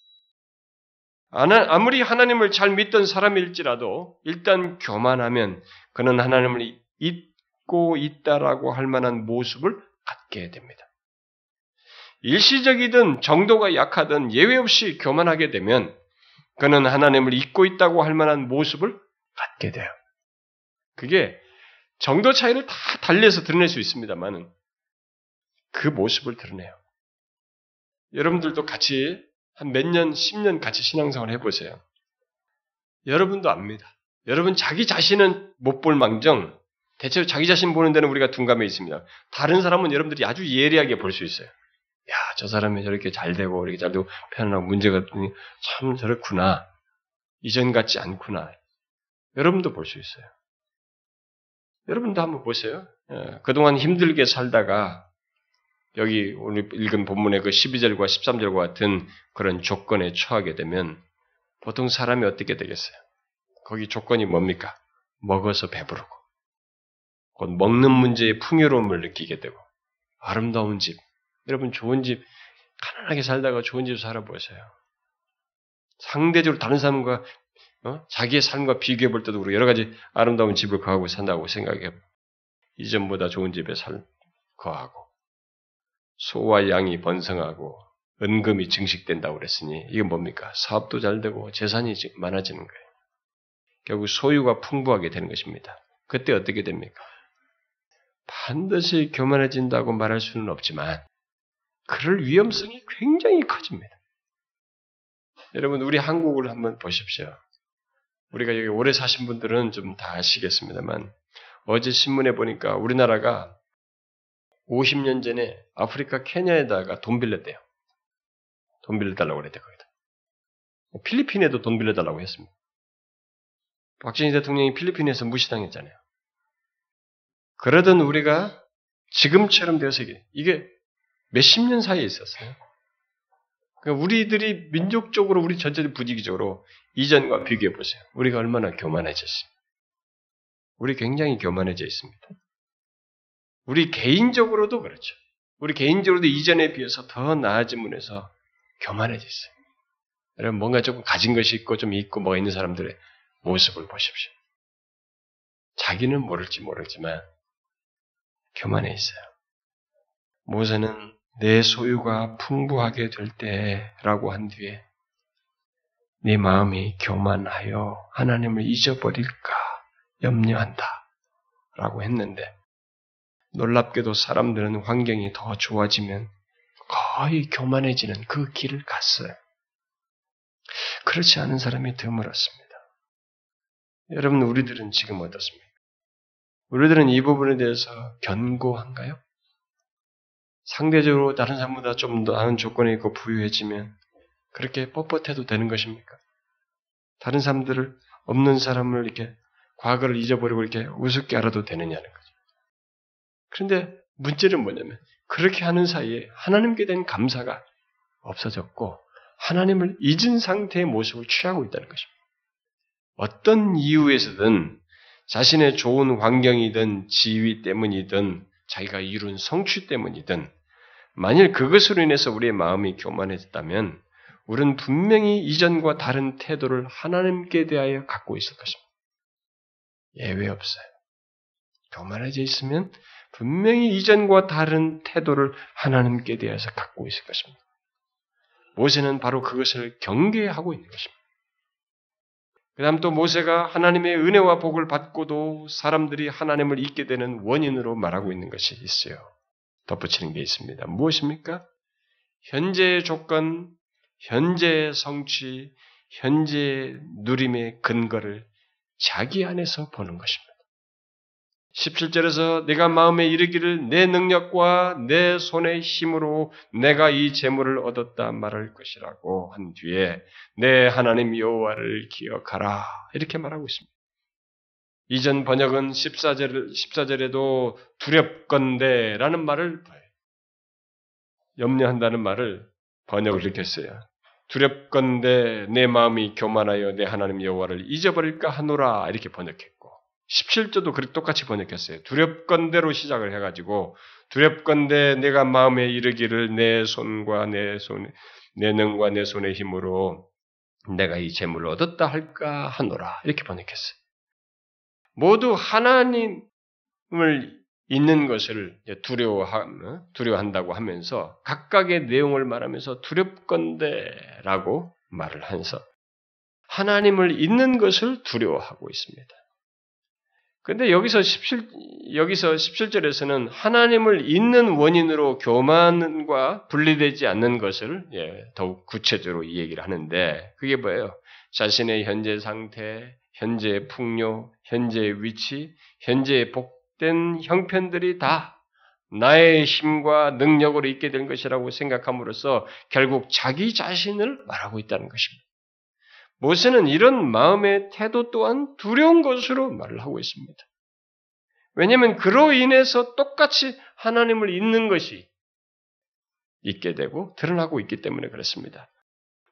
아무리 하나님을 잘 믿던 사람일지라도 일단 교만하면 그는 하나님을 잊고 있다라고 할 만한 모습을 갖게 됩니다. 일시적이든 정도가 약하든 예외 없이 교만하게 되면 그는 하나님을 잊고 있다고 할 만한 모습을 갖게 돼요. 그게 정도 차이를 다 달리해서 드러낼 수 있습니다만 그 모습을 드러내요. 여러분들도 같이 한 몇 년, 10년 같이 신앙생활 해보세요. 여러분도 압니다. 여러분 자기 자신은 못 볼 망정 대체로 자기 자신 보는 데는 우리가 둔감해 있습니다. 다른 사람은 여러분들이 아주 예리하게 볼 수 있어요. 야, 저 사람이 저렇게 잘 되고 이렇게 잘 되고 편안하고 문제가 없더니 참 저렇구나. 이전 같지 않구나. 여러분도 볼 수 있어요. 여러분도 한번 보세요. 예, 그동안 힘들게 살다가 여기 오늘 읽은 본문의 그 12절과 13절과 같은 그런 조건에 처하게 되면 보통 사람이 어떻게 되겠어요? 거기 조건이 뭡니까? 먹어서 배부르고 곧 먹는 문제의 풍요로움을 느끼게 되고 아름다운 집, 여러분 좋은 집, 가난하게 살다가 좋은 집 살아보세요. 상대적으로 다른 사람과 자기의 삶과 비교해 볼 때도 그렇고 여러 가지 아름다운 집을 구하고 산다고 생각해 이전보다 좋은 집에 살 거하고 소와 양이 번성하고 은금이 증식된다고 그랬으니 이게 뭡니까? 사업도 잘 되고 재산이 많아지는 거예요. 결국 소유가 풍부하게 되는 것입니다. 그때 어떻게 됩니까? 반드시 교만해진다고 말할 수는 없지만 그럴 위험성이 굉장히 커집니다. 여러분 우리 한국을 한번 보십시오. 우리가 여기 오래 사신 분들은 좀 다 아시겠습니다만 어제 신문에 보니까 우리나라가 50년 전에 아프리카 케냐에다가 돈 빌렸대요. 돈 빌려달라고 그랬대요. 거기다. 필리핀에도 돈 빌려달라고 했습니다. 박정희 대통령이 필리핀에서 무시당했잖아요. 그러던 우리가 지금처럼 되어서 이게 몇십 년 사이에 있었어요. 그러니까 우리들이 민족적으로 우리 전체적 부지기적으로 이전과 비교해 보세요. 우리가 얼마나 교만해졌습니까? 우리 굉장히 교만해져 있습니다. 우리 개인적으로도 그렇죠. 우리 개인적으로도 이전에 비해서 더 나아진 면에서 교만해져 있어요. 여러분 뭔가 조금 가진 것이 있고 좀 있고 뭐가 있는 사람들의 모습을 보십시오. 자기는 모를지 모르지만 교만해 있어요. 모세는 내 소유가 풍부하게 될 때라고 한 뒤에 네 마음이 교만하여 하나님을 잊어버릴까 염려한다 라고 했는데 놀랍게도 사람들은 환경이 더 좋아지면 거의 교만해지는 그 길을 갔어요. 그렇지 않은 사람이 드물었습니다. 여러분, 우리들은 지금 어떻습니까? 우리들은 이 부분에 대해서 견고한가요? 상대적으로 다른 사람보다 좀 더 나은 조건이 있고 부유해지면 그렇게 뻣뻣해도 되는 것입니까? 다른 사람들을, 없는 사람을 이렇게 과거를 잊어버리고 이렇게 우습게 알아도 되느냐는 거죠. 그런데 문제는 뭐냐면 그렇게 하는 사이에 하나님께 대한 감사가 없어졌고 하나님을 잊은 상태의 모습을 취하고 있다는 것입니다. 어떤 이유에서든 자신의 좋은 환경이든 지위 때문이든 자기가 이룬 성취 때문이든 만일 그것으로 인해서 우리의 마음이 교만해졌다면 우리는 분명히 이전과 다른 태도를 하나님께 대하여 갖고 있을 것입니다. 예외 없어요. 교만해져 있으면 분명히 이전과 다른 태도를 하나님께 대해서 갖고 있을 것입니다. 모세는 바로 그것을 경계하고 있는 것입니다. 그 다음 또 모세가 하나님의 은혜와 복을 받고도 사람들이 하나님을 잊게 되는 원인으로 말하고 있는 것이 있어요. 덧붙이는 게 있습니다. 무엇입니까? 현재의 조건, 현재의 성취, 현재의 누림의 근거를 자기 안에서 보는 것입니다. 17절에서 내가 마음에 이르기를 내 능력과 내 손의 힘으로 내가 이 재물을 얻었다 말할 것이라고 한 뒤에 내 하나님 여호와를 기억하라 이렇게 말하고 있습니다. 이전 번역은 14절에도 두렵건대 라는 말을 염려한다는 말을 번역을 이렇게 했어요. 두렵건대 내 마음이 교만하여 내 하나님 여호와를 잊어버릴까 하노라 이렇게 번역했고 17절도 그렇게 똑같이 번역했어요. 두렵건대로 시작을 해가지고 두렵건대 내가 마음에 이르기를 내 손과 내 능과 내 손의 힘으로 내가 이 재물을 얻었다 할까 하노라 이렇게 번역했어요. 모두 하나님을 잊는 것을 두려워한다고 하면서 각각의 내용을 말하면서 두렵건대라고 말을 하면서 하나님을 잊는 것을 두려워하고 있습니다. 근데 여기서 17절에서는 하나님을 잊는 원인으로 교만과 분리되지 않는 것을 더욱 구체적으로 이 얘기를 하는데 그게 뭐예요? 자신의 현재 상태, 현재의 풍요, 현재의 위치, 현재의 복된 형편들이 다 나의 힘과 능력으로 있게 된 것이라고 생각함으로써 결국 자기 자신을 말하고 있다는 것입니다. 모세는 이런 마음의 태도 또한 두려운 것으로 말을 하고 있습니다. 왜냐하면 그로 인해서 똑같이 하나님을 잊는 것이 있게 되고 드러나고 있기 때문에 그렇습니다.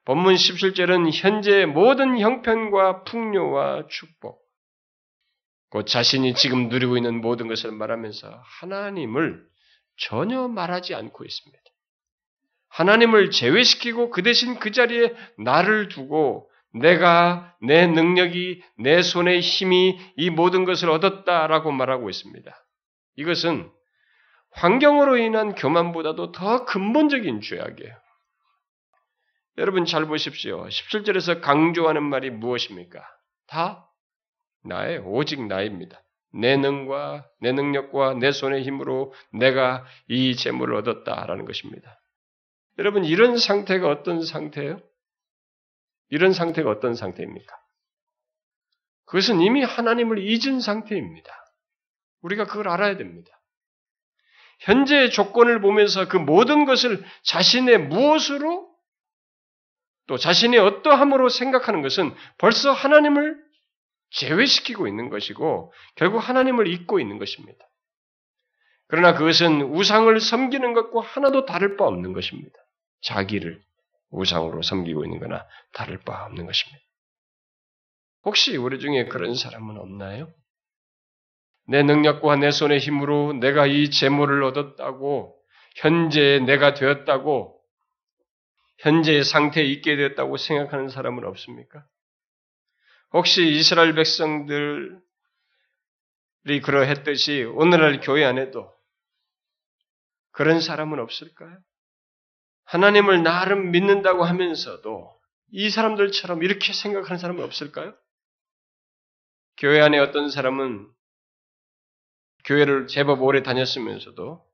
본문 17절은 현재의 모든 형편과 풍요와 축복, 곧 자신이 지금 누리고 있는 모든 것을 말하면서 하나님을 전혀 말하지 않고 있습니다. 하나님을 제외시키고 그 대신 그 자리에 나를 두고 내가, 내 능력이, 내 손의 힘이 이 모든 것을 얻었다라고 말하고 있습니다. 이것은 환경으로 인한 교만보다도 더 근본적인 죄악이에요. 여러분 잘 보십시오. 17절에서 강조하는 말이 무엇입니까? 다 나예요. 오직 나입니다. 내 능력과 내 손의 힘으로 내가 이 재물을 얻었다라는 것입니다. 여러분 이런 상태가 어떤 상태예요? 이런 상태가 어떤 상태입니까? 그것은 이미 하나님을 잊은 상태입니다. 우리가 그걸 알아야 됩니다. 현재의 조건을 보면서 그 모든 것을 자신의 무엇으로 또 자신의 어떠함으로 생각하는 것은 벌써 하나님을 제외시키고 있는 것이고 결국 하나님을 잊고 있는 것입니다. 그러나 그것은 우상을 섬기는 것과 하나도 다를 바 없는 것입니다. 자기를 우상으로 섬기고 있는 거나 다를 바 없는 것입니다. 혹시 우리 중에 그런 사람은 없나요? 내 능력과 내 손의 힘으로 내가 이 재물을 얻었다고, 현재의 내가 되었다고, 현재의 상태에 있게 되었다고 생각하는 사람은 없습니까? 혹시 이스라엘 백성들이 그러했듯이 오늘날 교회 안에도 그런 사람은 없을까요? 하나님을 나름 믿는다고 하면서도 이 사람들처럼 이렇게 생각하는 사람은 없을까요? 교회 안에 어떤 사람은 교회를 제법 오래 다녔으면서도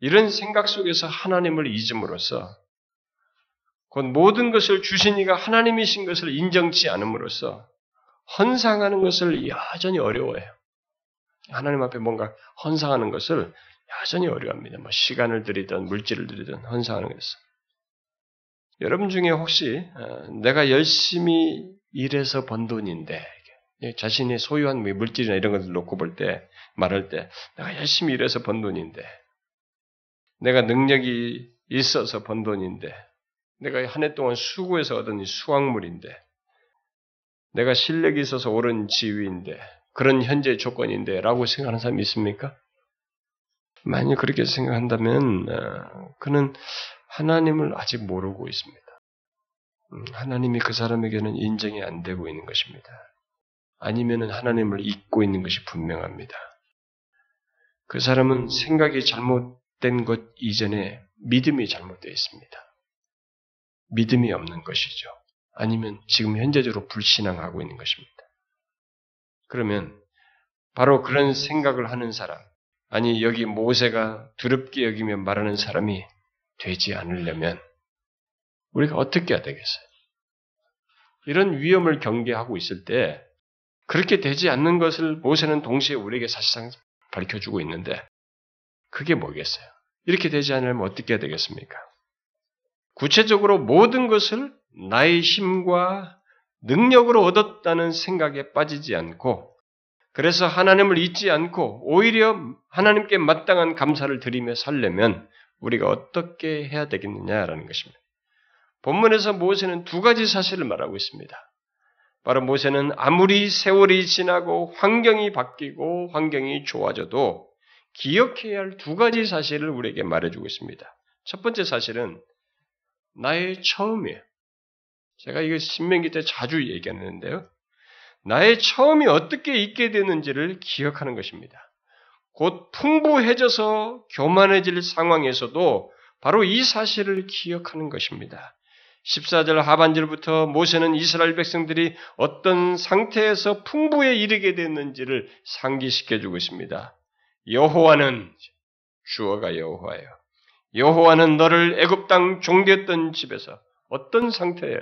이런 생각 속에서 하나님을 잊음으로써 곧 모든 것을 주신 이가 하나님이신 것을 인정치 않음으로써 헌상하는 것을 여전히 어려워해요. 하나님 앞에 뭔가 헌상하는 것을 여전히 어려워합니다. 뭐 시간을 들이든 물질을 들이든 헌상하는 것을. 여러분 중에 혹시 내가 열심히 일해서 번 돈인데 자신이 소유한 물질이나 이런 것을 놓고 볼 때 말할 때 내가 열심히 일해서 번 돈인데 내가 능력이 있어서 번 돈인데 내가 한 해 동안 수고해서 얻은 이 수확물인데 내가 실력이 있어서 옳은 지위인데 그런 현재 조건인데 라고 생각하는 사람이 있습니까? 만약 그렇게 생각한다면 그는 하나님을 아직 모르고 있습니다. 하나님이 그 사람에게는 인정이 안 되고 있는 것입니다. 아니면은 하나님을 잊고 있는 것이 분명합니다. 그 사람은 생각이 잘못된 것 이전에 믿음이 잘못되어 있습니다. 믿음이 없는 것이죠. 아니면 지금 현재적으로 불신앙하고 있는 것입니다. 그러면 바로 그런 생각을 하는 사람, 아니 여기 모세가 두렵게 여기며 말하는 사람이 되지 않으려면 우리가 어떻게 해야 되겠어요? 이런 위험을 경계하고 있을 때 그렇게 되지 않는 것을 모세는 동시에 우리에게 사실상 밝혀주고 있는데 그게 뭐겠어요? 이렇게 되지 않으면 어떻게 해야 되겠습니까? 구체적으로 모든 것을 나의 힘과 능력으로 얻었다는 생각에 빠지지 않고 그래서 하나님을 잊지 않고 오히려 하나님께 마땅한 감사를 드리며 살려면 우리가 어떻게 해야 되겠느냐라는 것입니다. 본문에서 모세는 두 가지 사실을 말하고 있습니다. 바로 모세는 아무리 세월이 지나고 환경이 바뀌고 환경이 좋아져도 기억해야 할 두 가지 사실을 우리에게 말해주고 있습니다. 첫 번째 사실은 나의 처음이에요. 제가 이거 신명기 때 자주 얘기하는데요. 나의 처음이 어떻게 있게 되는지를 기억하는 것입니다. 곧 풍부해져서 교만해질 상황에서도 바로 이 사실을 기억하는 것입니다. 14절 하반절부터 모세는 이스라엘 백성들이 어떤 상태에서 풍부에 이르게 됐는지를 상기시켜주고 있습니다. 여호와는 주어가 여호와예요. 여호와는 너를 애굽 땅 종되었던 집에서 어떤 상태예요?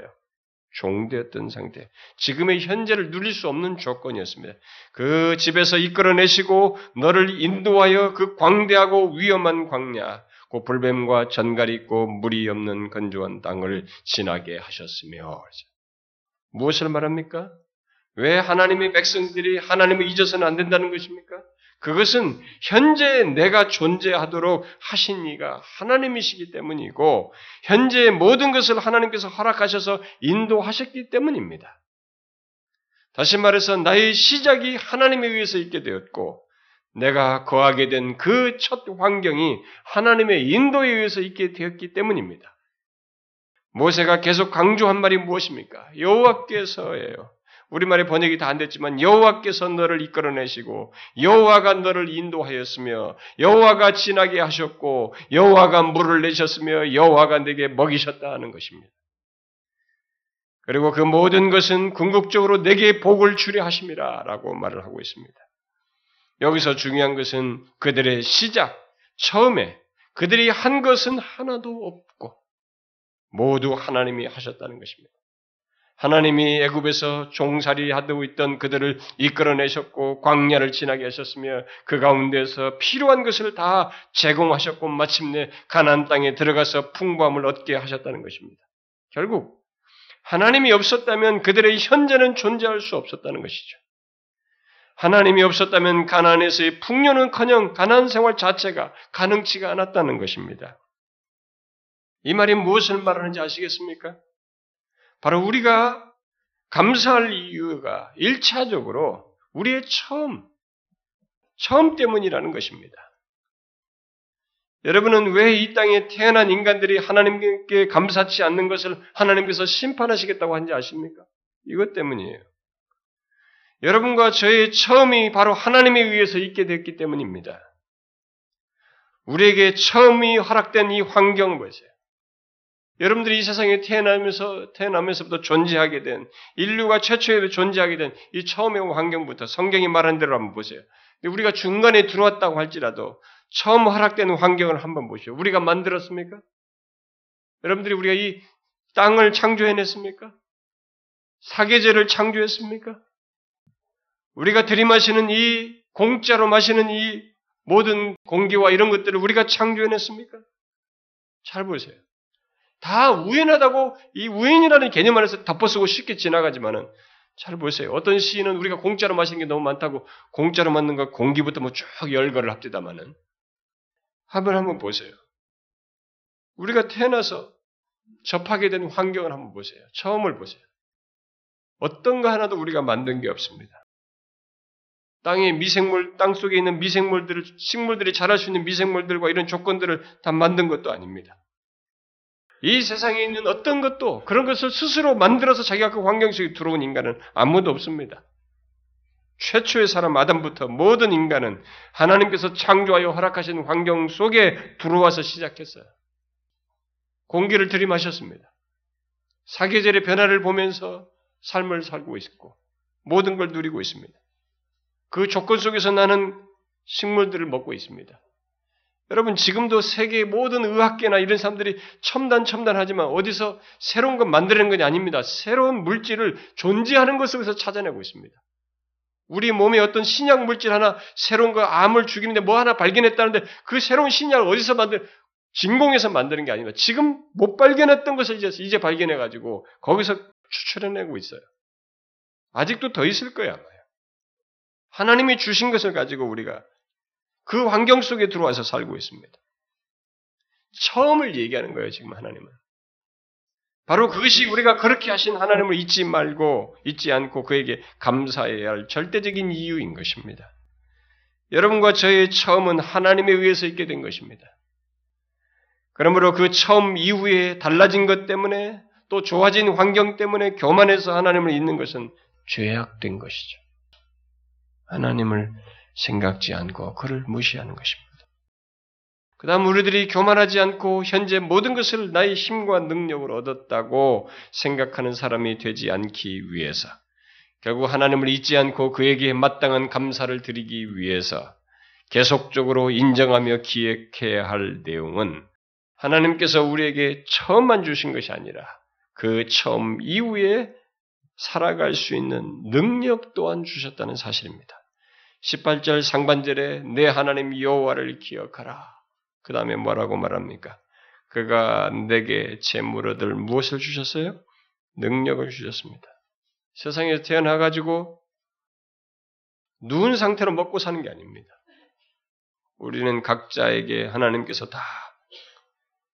종되었던 상태. 지금의 현재를 누릴 수 없는 조건이었습니다. 그 집에서 이끌어내시고 너를 인도하여 그 광대하고 위험한 광야 곧 불뱀과 전갈이 있고 물이 없는 건조한 땅을 지나게 하셨으며 무엇을 말합니까? 왜 하나님의 백성들이 하나님을 잊어서는 안 된다는 것입니까? 그것은 현재 내가 존재하도록 하신 이가 하나님이시기 때문이고 현재의 모든 것을 하나님께서 허락하셔서 인도하셨기 때문입니다. 다시 말해서 나의 시작이 하나님에 의해서 있게 되었고 내가 거하게 된 그 첫 환경이 하나님의 인도에 의해서 있게 되었기 때문입니다. 모세가 계속 강조한 말이 무엇입니까? 여호와께서예요. 우리말의 번역이 다 안 됐지만 여호와께서 너를 이끌어내시고 여호와가 너를 인도하였으며 여호와가 지나게 하셨고 여호와가 물을 내셨으며 여호와가 내게 먹이셨다 하는 것입니다. 그리고 그 모든 것은 궁극적으로 내게 복을 주려 하심이라 라고 말을 하고 있습니다. 여기서 중요한 것은 그들의 시작, 처음에 그들이 한 것은 하나도 없고 모두 하나님이 하셨다는 것입니다. 하나님이 애굽에서 종살이 하고 있던 그들을 이끌어내셨고 광야를 지나게 하셨으며 그 가운데서 필요한 것을 다 제공하셨고 마침내 가나안 땅에 들어가서 풍부함을 얻게 하셨다는 것입니다. 결국 하나님이 없었다면 그들의 현재는 존재할 수 없었다는 것이죠. 하나님이 없었다면 가나안에서의 풍요는커녕 가나안 생활 자체가 가능치가 않았다는 것입니다. 이 말이 무엇을 말하는지 아시겠습니까? 바로 우리가 감사할 이유가 1차적으로 우리의 처음 때문이라는 것입니다. 여러분은 왜 이 땅에 태어난 인간들이 하나님께 감사치 않는 것을 하나님께서 심판하시겠다고 하는지 아십니까? 이것 때문이에요. 여러분과 저의 처음이 바로 하나님에 의해서 있게 됐기 때문입니다. 우리에게 처음이 허락된 이 환경 보세요. 여러분들이 이 세상에 태어나면서부터 존재하게 된, 인류가 최초에 존재하게 된 이 처음의 환경부터 성경이 말한 대로 한번 보세요. 우리가 중간에 들어왔다고 할지라도 처음 허락되는 환경을 한번 보시오. 우리가 만들었습니까? 여러분들이 우리가 이 땅을 창조해냈습니까? 사계절을 창조했습니까? 우리가 들이마시는 이 공짜로 마시는 이 모든 공기와 이런 것들을 우리가 창조해냈습니까? 잘 보세요. 다 우연하다고 이 우연이라는 개념 안에서 덮어쓰고 쉽게 지나가지만은 잘 보세요. 어떤 시인은 우리가 공짜로 마시는 게 너무 많다고 공짜로 만든 거 공기부터 뭐 쭉 열거를 합디다마는 한번 보세요. 우리가 태어나서 접하게 된 환경을 한번 보세요. 처음을 보세요. 어떤 거 하나도 우리가 만든 게 없습니다. 땅에 미생물, 땅 속에 있는 미생물들을, 식물들이 자랄 수 있는 미생물들과 이런 조건들을 다 만든 것도 아닙니다. 이 세상에 있는 어떤 것도 그런 것을 스스로 만들어서 자기가 그 환경 속에 들어온 인간은 아무도 없습니다. 최초의 사람 아담부터 모든 인간은 하나님께서 창조하여 허락하신 환경 속에 들어와서 시작했어요. 공기를 들이마셨습니다. 사계절의 변화를 보면서 삶을 살고 있고 모든 걸 누리고 있습니다. 그 조건 속에서 나는 식물들을 먹고 있습니다. 여러분 지금도 세계의 모든 의학계나 이런 사람들이 첨단하지만 어디서 새로운 것 만들어낸 것이 아닙니다. 새로운 물질을 존재하는 것 속에서 찾아내고 있습니다. 우리 몸에 어떤 신약 물질 하나 새로운 거 암을 죽이는데 뭐 하나 발견했다는데 그 새로운 신약을 어디서 진공에서 만드는 게 아닙니다. 지금 못 발견했던 것을 이제 발견해가지고 거기서 추출해내고 있어요. 아직도 더 있을 거야. 하나님이 주신 것을 가지고 우리가 그 환경 속에 들어와서 살고 있습니다. 처음을 얘기하는 거예요, 지금 하나님은. 바로 그것이 우리가 그렇게 하신 하나님을 잊지 않고 그에게 감사해야 할 절대적인 이유인 것입니다. 여러분과 저의 처음은 하나님에 의해서 있게 된 것입니다. 그러므로 그 처음 이후에 달라진 것 때문에 또 좋아진 환경 때문에 교만해서 하나님을 잊는 것은 죄악된 것이죠. 하나님을 생각지 않고 그를 무시하는 것입니다. 그 다음 우리들이 교만하지 않고 현재 모든 것을 나의 힘과 능력으로 얻었다고 생각하는 사람이 되지 않기 위해서 결국 하나님을 잊지 않고 그에게 마땅한 감사를 드리기 위해서 계속적으로 인정하며 기억해야 할 내용은 하나님께서 우리에게 처음만 주신 것이 아니라 그 처음 이후에 살아갈 수 있는 능력 또한 주셨다는 사실입니다. 18절 상반절에 내 하나님 여호와를 기억하라. 그 다음에 뭐라고 말합니까? 그가 내게 재물 얻을 무엇을 주셨어요? 능력을 주셨습니다. 세상에서 태어나가지고 누운 상태로 먹고 사는 게 아닙니다. 우리는 각자에게 하나님께서 다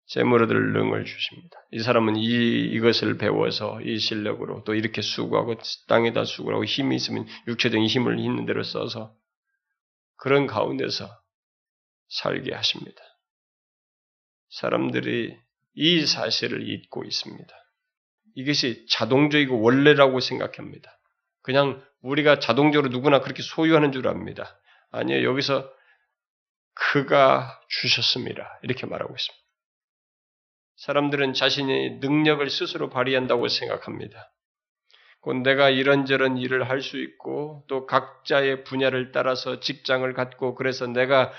재물 얻을 능을 주십니다. 이 사람은 이것을 배워서 이 실력으로 또 이렇게 수고하고 땅에다 수고하고 힘이 있으면 육체적인 힘을 있는 대로 써서 그런 가운데서 살게 하십니다. 사람들이 이 사실을 잊고 있습니다. 이것이 자동적이고 원래라고 생각합니다. 그냥 우리가 자동적으로 누구나 그렇게 소유하는 줄 압니다. 아니요, 여기서 그가 주셨습니다. 이렇게 말하고 있습니다. 사람들은 자신의 능력을 스스로 발휘한다고 생각합니다. 곧 내가 이런저런 일을 할 수 있고 또 각자의 분야를 따라서 직장을 갖고 그래서 내가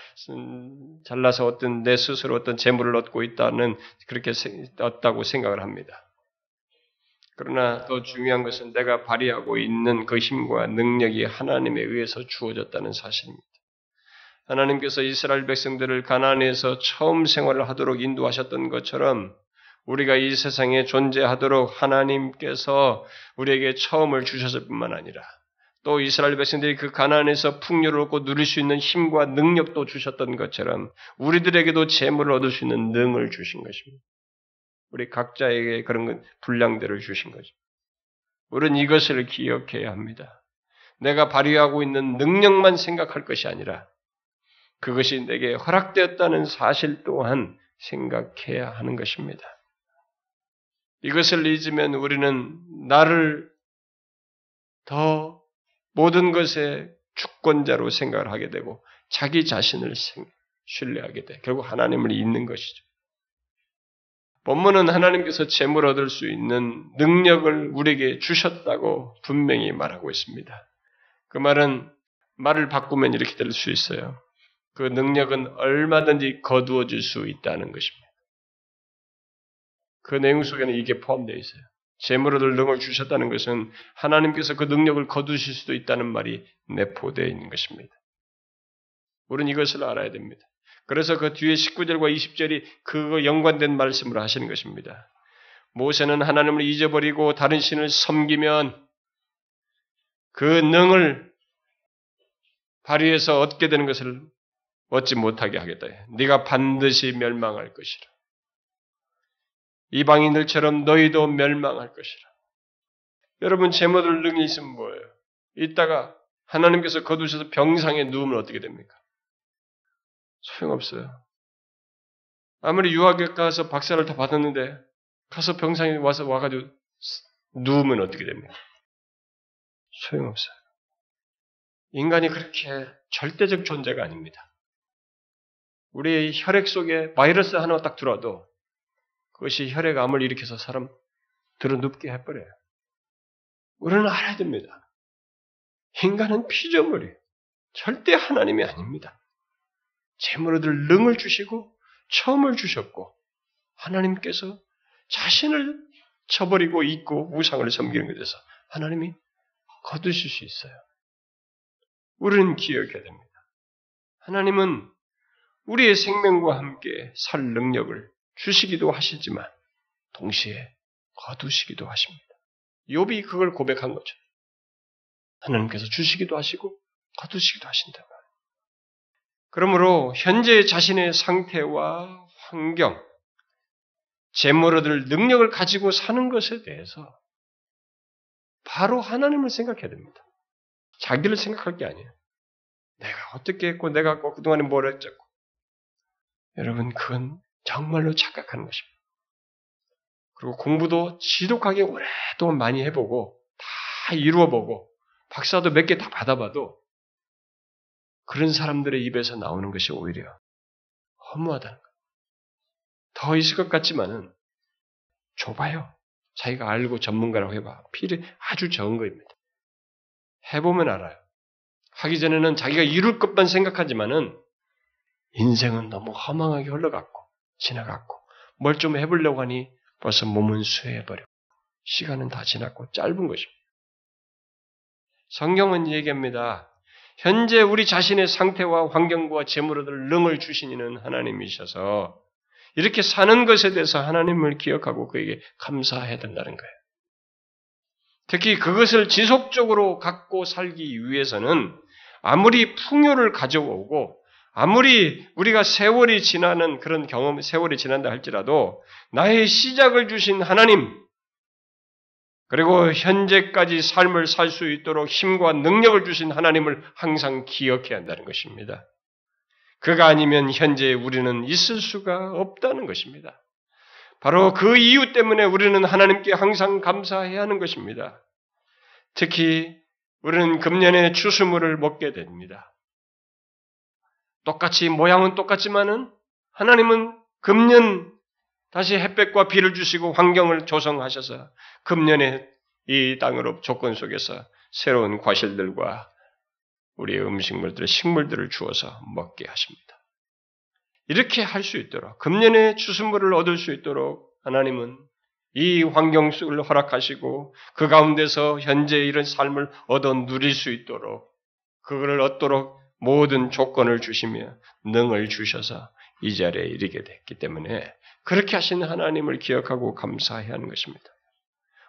잘나서 어떤 내 스스로 어떤 재물을 얻고 있다는 그렇게 얻다고 생각을 합니다. 그러나 더 중요한 것은 내가 발휘하고 있는 그 힘과 능력이 하나님에 의해서 주어졌다는 사실입니다. 하나님께서 이스라엘 백성들을 가나안에서 처음 생활을 하도록 인도하셨던 것처럼 우리가 이 세상에 존재하도록 하나님께서 우리에게 처음을 주셨을 뿐만 아니라 또 이스라엘 백성들이 그 가나안에서 풍요를 얻고 누릴 수 있는 힘과 능력도 주셨던 것처럼 우리들에게도 재물을 얻을 수 있는 능을 주신 것입니다. 우리 각자에게 그런 분량들을 주신 거죠. 우리는 이것을 기억해야 합니다. 내가 발휘하고 있는 능력만 생각할 것이 아니라 그것이 내게 허락되었다는 사실 또한 생각해야 하는 것입니다. 이것을 잊으면 우리는 나를 더 모든 것의 주권자로 생각을 하게 되고 자기 자신을 신뢰하게 돼. 결국 하나님을 잊는 것이죠. 본문은 하나님께서 재물 얻을 수 있는 능력을 우리에게 주셨다고 분명히 말하고 있습니다. 그 말은 말을 바꾸면 이렇게 될 수 있어요. 그 능력은 얼마든지 거두어질 수 있다는 것입니다. 그 내용 속에는 이게 포함되어 있어요. 재물을 능력을 주셨다는 것은 하나님께서 그 능력을 거두실 수도 있다는 말이 내포되어 있는 것입니다. 우리는 이것을 알아야 됩니다. 그래서 그 뒤에 19절과 20절이 그거 연관된 말씀으로 하시는 것입니다. 모세는 하나님을 잊어버리고 다른 신을 섬기면 그 능을 발휘해서 얻게 되는 것을 얻지 못하게 하겠다. 네가 반드시 멸망할 것이라. 이방인들처럼 너희도 멸망할 것이라. 여러분, 재물을 능히 있으면 뭐예요? 이따가 하나님께서 거두셔서 병상에 누우면 어떻게 됩니까? 소용없어요. 아무리 유학에 가서 박사를 다 받았는데 가서 병상에 와가지고 누우면 어떻게 됩니까? 소용없어요. 인간이 그렇게 절대적 존재가 아닙니다. 우리의 혈액 속에 바이러스 하나 딱 들어와도 그것이 혈액암을 일으켜서 사람 드러눕게 해버려요. 우리는 알아야 됩니다. 인간은 피조물이에요. 절대 하나님이 아닙니다. 재물을 능을 주시고 처음을 주셨고 하나님께서 자신을 쳐버리고 잊고 우상을 섬기는 것에서 하나님이 거두실 수 있어요. 우리는 기억해야 됩니다. 하나님은 우리의 생명과 함께 살 능력을 주시기도 하시지만 동시에 거두시기도 하십니다. 욥이 그걸 고백한 거죠. 하나님께서 주시기도 하시고 거두시기도 하신다고. 그러므로 현재 자신의 상태와 환경, 재물을 얻을 능력을 가지고 사는 것에 대해서 바로 하나님을 생각해야 됩니다. 자기를 생각할 게 아니에요. 내가 어떻게 했고 내가 그동안에 뭘 했었고. 여러분, 그건 정말로 착각하는 것입니다. 그리고 공부도 지독하게 오랫동안 많이 해보고 다 이루어보고 박사도 몇 개 다 받아봐도 그런 사람들의 입에서 나오는 것이 오히려 허무하다는 것. 더 있을 것 같지만은 좁아요. 자기가 알고 전문가라고 해봐. 필요 아주 적은 거입니다. 해보면 알아요. 하기 전에는 자기가 이룰 것만 생각하지만은 인생은 너무 허망하게 흘러갔고 지나갔고 뭘 좀 해보려고 하니 벌써 몸은 쇠해버려. 시간은 다 지났고 짧은 것입니다. 성경은 얘기합니다. 현재 우리 자신의 상태와 환경과 재물을 얻을 능을 주신 이는 하나님이셔서 이렇게 사는 것에 대해서 하나님을 기억하고 그에게 감사해야 된다는 거예요. 특히 그것을 지속적으로 갖고 살기 위해서는 아무리 풍요를 가져오고 아무리 우리가 세월이 지나는 그런 경험, 세월이 지난다 할지라도 나의 시작을 주신 하나님, 그리고 현재까지 삶을 살 수 있도록 힘과 능력을 주신 하나님을 항상 기억해야 한다는 것입니다. 그가 아니면 현재 우리는 있을 수가 없다는 것입니다. 바로 그 이유 때문에 우리는 하나님께 항상 감사해야 하는 것입니다. 특히 우리는 금년에 추수물을 먹게 됩니다. 똑같이 모양은 똑같지만은 하나님은 금년 다시 햇볕과 비를 주시고 환경을 조성하셔서 금년에 이 땅으로 조건 속에서 새로운 과실들과 우리의 음식물들, 식물들을 주어서 먹게 하십니다. 이렇게 할 수 있도록 금년에 추수물을 얻을 수 있도록 하나님은 이 환경 속을 허락하시고 그 가운데서 현재 이런 삶을 얻어 누릴 수 있도록 그거를 얻도록 모든 조건을 주시며 능을 주셔서 이 자리에 이르게 됐기 때문에 그렇게 하신 하나님을 기억하고 감사해야 하는 것입니다.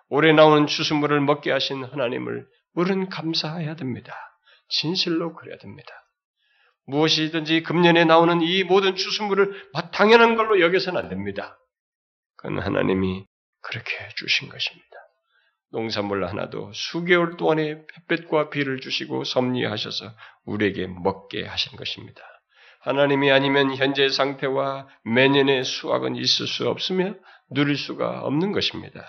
올해 나오는 추수물을 먹게 하신 하나님을 우리는 감사해야 됩니다. 진실로 그래야 됩니다. 무엇이든지 금년에 나오는 이 모든 추수물을 당연한 걸로 여겨서는 안 됩니다. 그건 하나님이 그렇게 주신 것입니다. 농산물 하나도 수개월 동안의 햇볕과 비를 주시고 섭리하셔서 우리에게 먹게 하신 것입니다. 하나님이 아니면 현재의 상태와 매년의 수확은 있을 수 없으며 누릴 수가 없는 것입니다.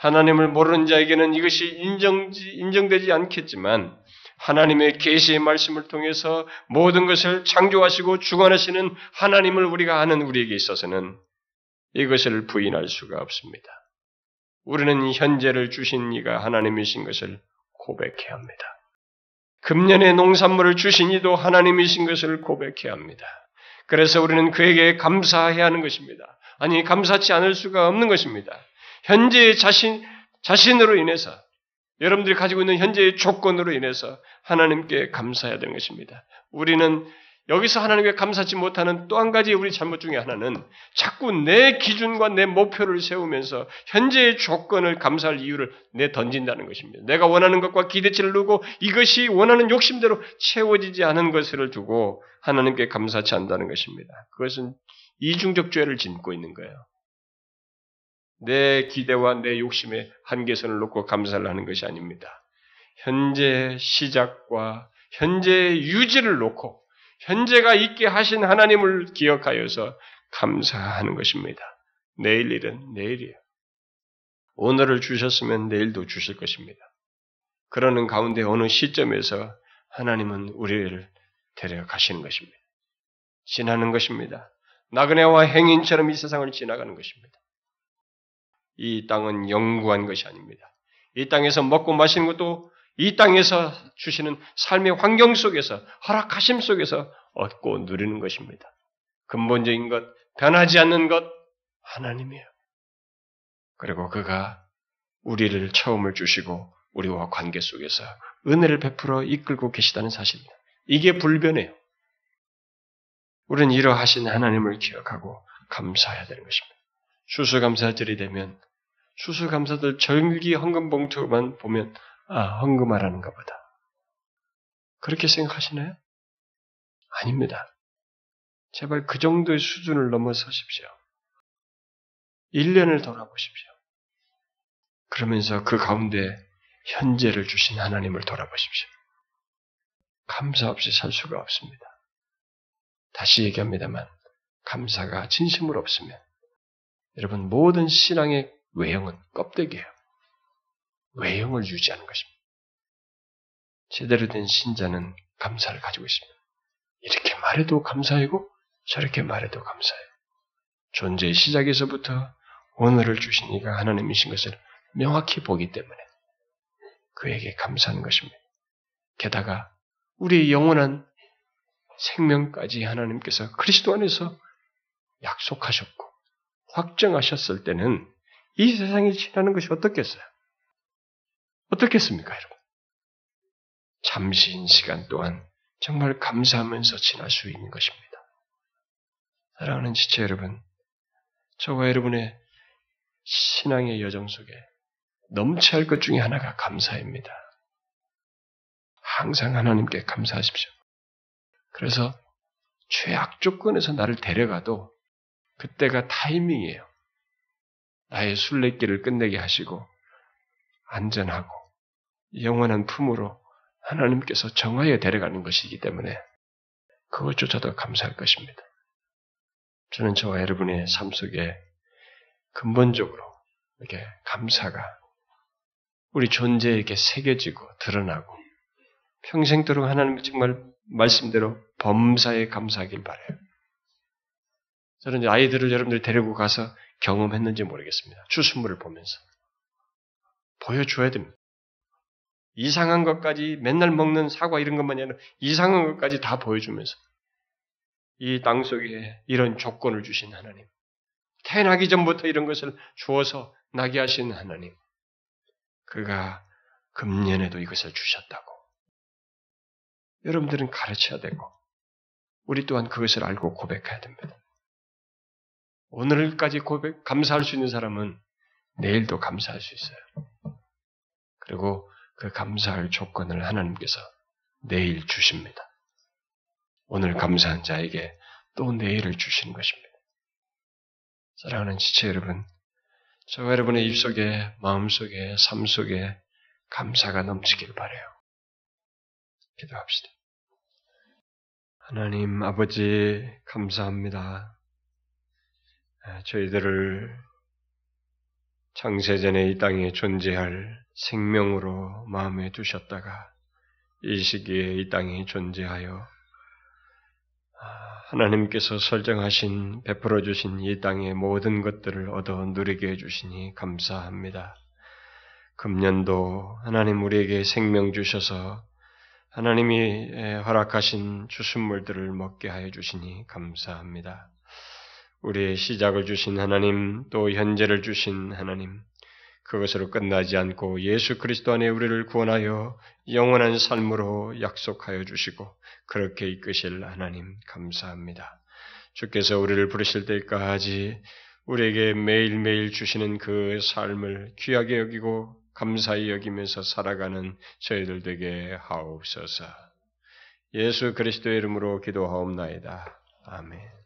하나님을 모르는 자에게는 이것이 인정되지 않겠지만 하나님의 계시의 말씀을 통해서 모든 것을 창조하시고 주관하시는 하나님을 우리가 아는 우리에게 있어서는 이것을 부인할 수가 없습니다. 우리는 현재를 주신 이가 하나님이신 것을 고백해야 합니다. 금년의 농산물을 주신 이도 하나님이신 것을 고백해야 합니다. 그래서 우리는 그에게 감사해야 하는 것입니다. 아니, 감사치 않을 수가 없는 것입니다. 현재의 자신으로 인해서, 여러분들이 가지고 있는 현재의 조건으로 인해서 하나님께 감사해야 되는 것입니다. 우리는 여기서 하나님께 감사하지 못하는 또 한 가지 우리 잘못 중에 하나는 자꾸 내 기준과 내 목표를 세우면서 현재의 조건을 감사할 이유를 내던진다는 것입니다. 내가 원하는 것과 기대치를 두고 이것이 원하는 욕심대로 채워지지 않은 것을 두고 하나님께 감사치 않다는 것입니다. 그것은 이중적 죄를 짓고 있는 거예요. 내 기대와 내 욕심에 한계선을 놓고 감사를 하는 것이 아닙니다. 현재의 시작과 현재의 유지를 놓고 현재가 있게 하신 하나님을 기억하여서 감사하는 것입니다. 내일 일은 내일이에요. 오늘을 주셨으면 내일도 주실 것입니다. 그러는 가운데 어느 시점에서 하나님은 우리를 데려가시는 것입니다. 지나는 것입니다. 나그네와 행인처럼 이 세상을 지나가는 것입니다. 이 땅은 영구한 것이 아닙니다. 이 땅에서 먹고 마시는 것도 이 땅에서 주시는 삶의 환경 속에서, 허락하심 속에서 얻고 누리는 것입니다. 근본적인 것, 변하지 않는 것, 하나님이에요. 그리고 그가 우리를 처음을 주시고 우리와 관계 속에서 은혜를 베풀어 이끌고 계시다는 사실입니다. 이게 불변해요. 우리는 이러하신 하나님을 기억하고 감사해야 되는 것입니다. 수수감사절이 되면 수수감사들 절기 헌금 봉투만 보면 헌금하라는가 보다. 그렇게 생각하시나요? 아닙니다. 제발 그 정도의 수준을 넘어서십시오. 1년을 돌아보십시오. 그러면서 그 가운데 현재를 주신 하나님을 돌아보십시오. 감사 없이 살 수가 없습니다. 다시 얘기합니다만 감사가 진심으로 없으면 여러분 모든 신앙의 외형은 껍데기예요. 외형을 유지하는 것입니다. 제대로 된 신자는 감사를 가지고 있습니다. 이렇게 말해도 감사이고 저렇게 말해도 감사해요. 존재의 시작에서부터 오늘을 주신 이가 하나님이신 것을 명확히 보기 때문에 그에게 감사하는 것입니다. 게다가 우리의 영원한 생명까지 하나님께서 그리스도 안에서 약속하셨고 확정하셨을 때는 이 세상이 지나는 것이 어떻겠어요? 어떻겠습니까, 여러분? 잠시인 시간 또한 정말 감사하면서 지날 수 있는 것입니다. 사랑하는 지체 여러분, 저와 여러분의 신앙의 여정 속에 넘쳐야 할 것 중에 하나가 감사입니다. 항상 하나님께 감사하십시오. 그래서 최악 조건에서 나를 데려가도 그때가 타이밍이에요. 나의 순례길을 끝내게 하시고 안전하고 영원한 품으로 하나님께서 정하여 데려가는 것이기 때문에 그것조차도 감사할 것입니다. 저는 저와 여러분의 삶 속에 근본적으로 이렇게 감사가 우리 존재에게 새겨지고 드러나고 평생도록 하나님 정말 말씀대로 범사에 감사하길 바라요. 저는 이제 아이들을 여러분들이 데리고 가서 경험했는지 모르겠습니다. 추수물을 보면서. 보여줘야 됩니다. 이상한 것까지 맨날 먹는 사과 이런 것만이 아니라 이상한 것까지 다 보여주면서 이 땅 속에 이런 조건을 주신 하나님, 태어나기 전부터 이런 것을 주어서 나게 하신 하나님, 그가 금년에도 이것을 주셨다고 여러분들은 가르쳐야 되고 우리 또한 그것을 알고 고백해야 됩니다. 오늘까지 감사할 수 있는 사람은 내일도 감사할 수 있어요. 그리고 그 감사할 조건을 하나님께서 내일 주십니다. 오늘 감사한 자에게 또 내일을 주시는 것입니다. 사랑하는 지체 여러분, 저와 여러분의 입속에, 마음속에, 삶 속에 감사가 넘치길 바라요. 기도합시다. 하나님 아버지 감사합니다. 저희들을 창세전에 이 땅에 존재할 생명으로 마음에 두셨다가 이 시기에 이 땅에 존재하여 하나님께서 설정하신, 베풀어 주신 이 땅의 모든 것들을 얻어 누리게 해주시니 감사합니다. 금년도 하나님 우리에게 생명 주셔서 하나님이 허락하신 주순물들을 먹게 하여 주시니 감사합니다. 우리의 시작을 주신 하나님, 또 현재를 주신 하나님, 그것으로 끝나지 않고 예수 그리스도 안에 우리를 구원하여 영원한 삶으로 약속하여 주시고 그렇게 이끄실 하나님 감사합니다. 주께서 우리를 부르실 때까지 우리에게 매일매일 주시는 그 삶을 귀하게 여기고 감사히 여기면서 살아가는 저희들 되게 하옵소서. 예수 그리스도의 이름으로 기도하옵나이다. 아멘.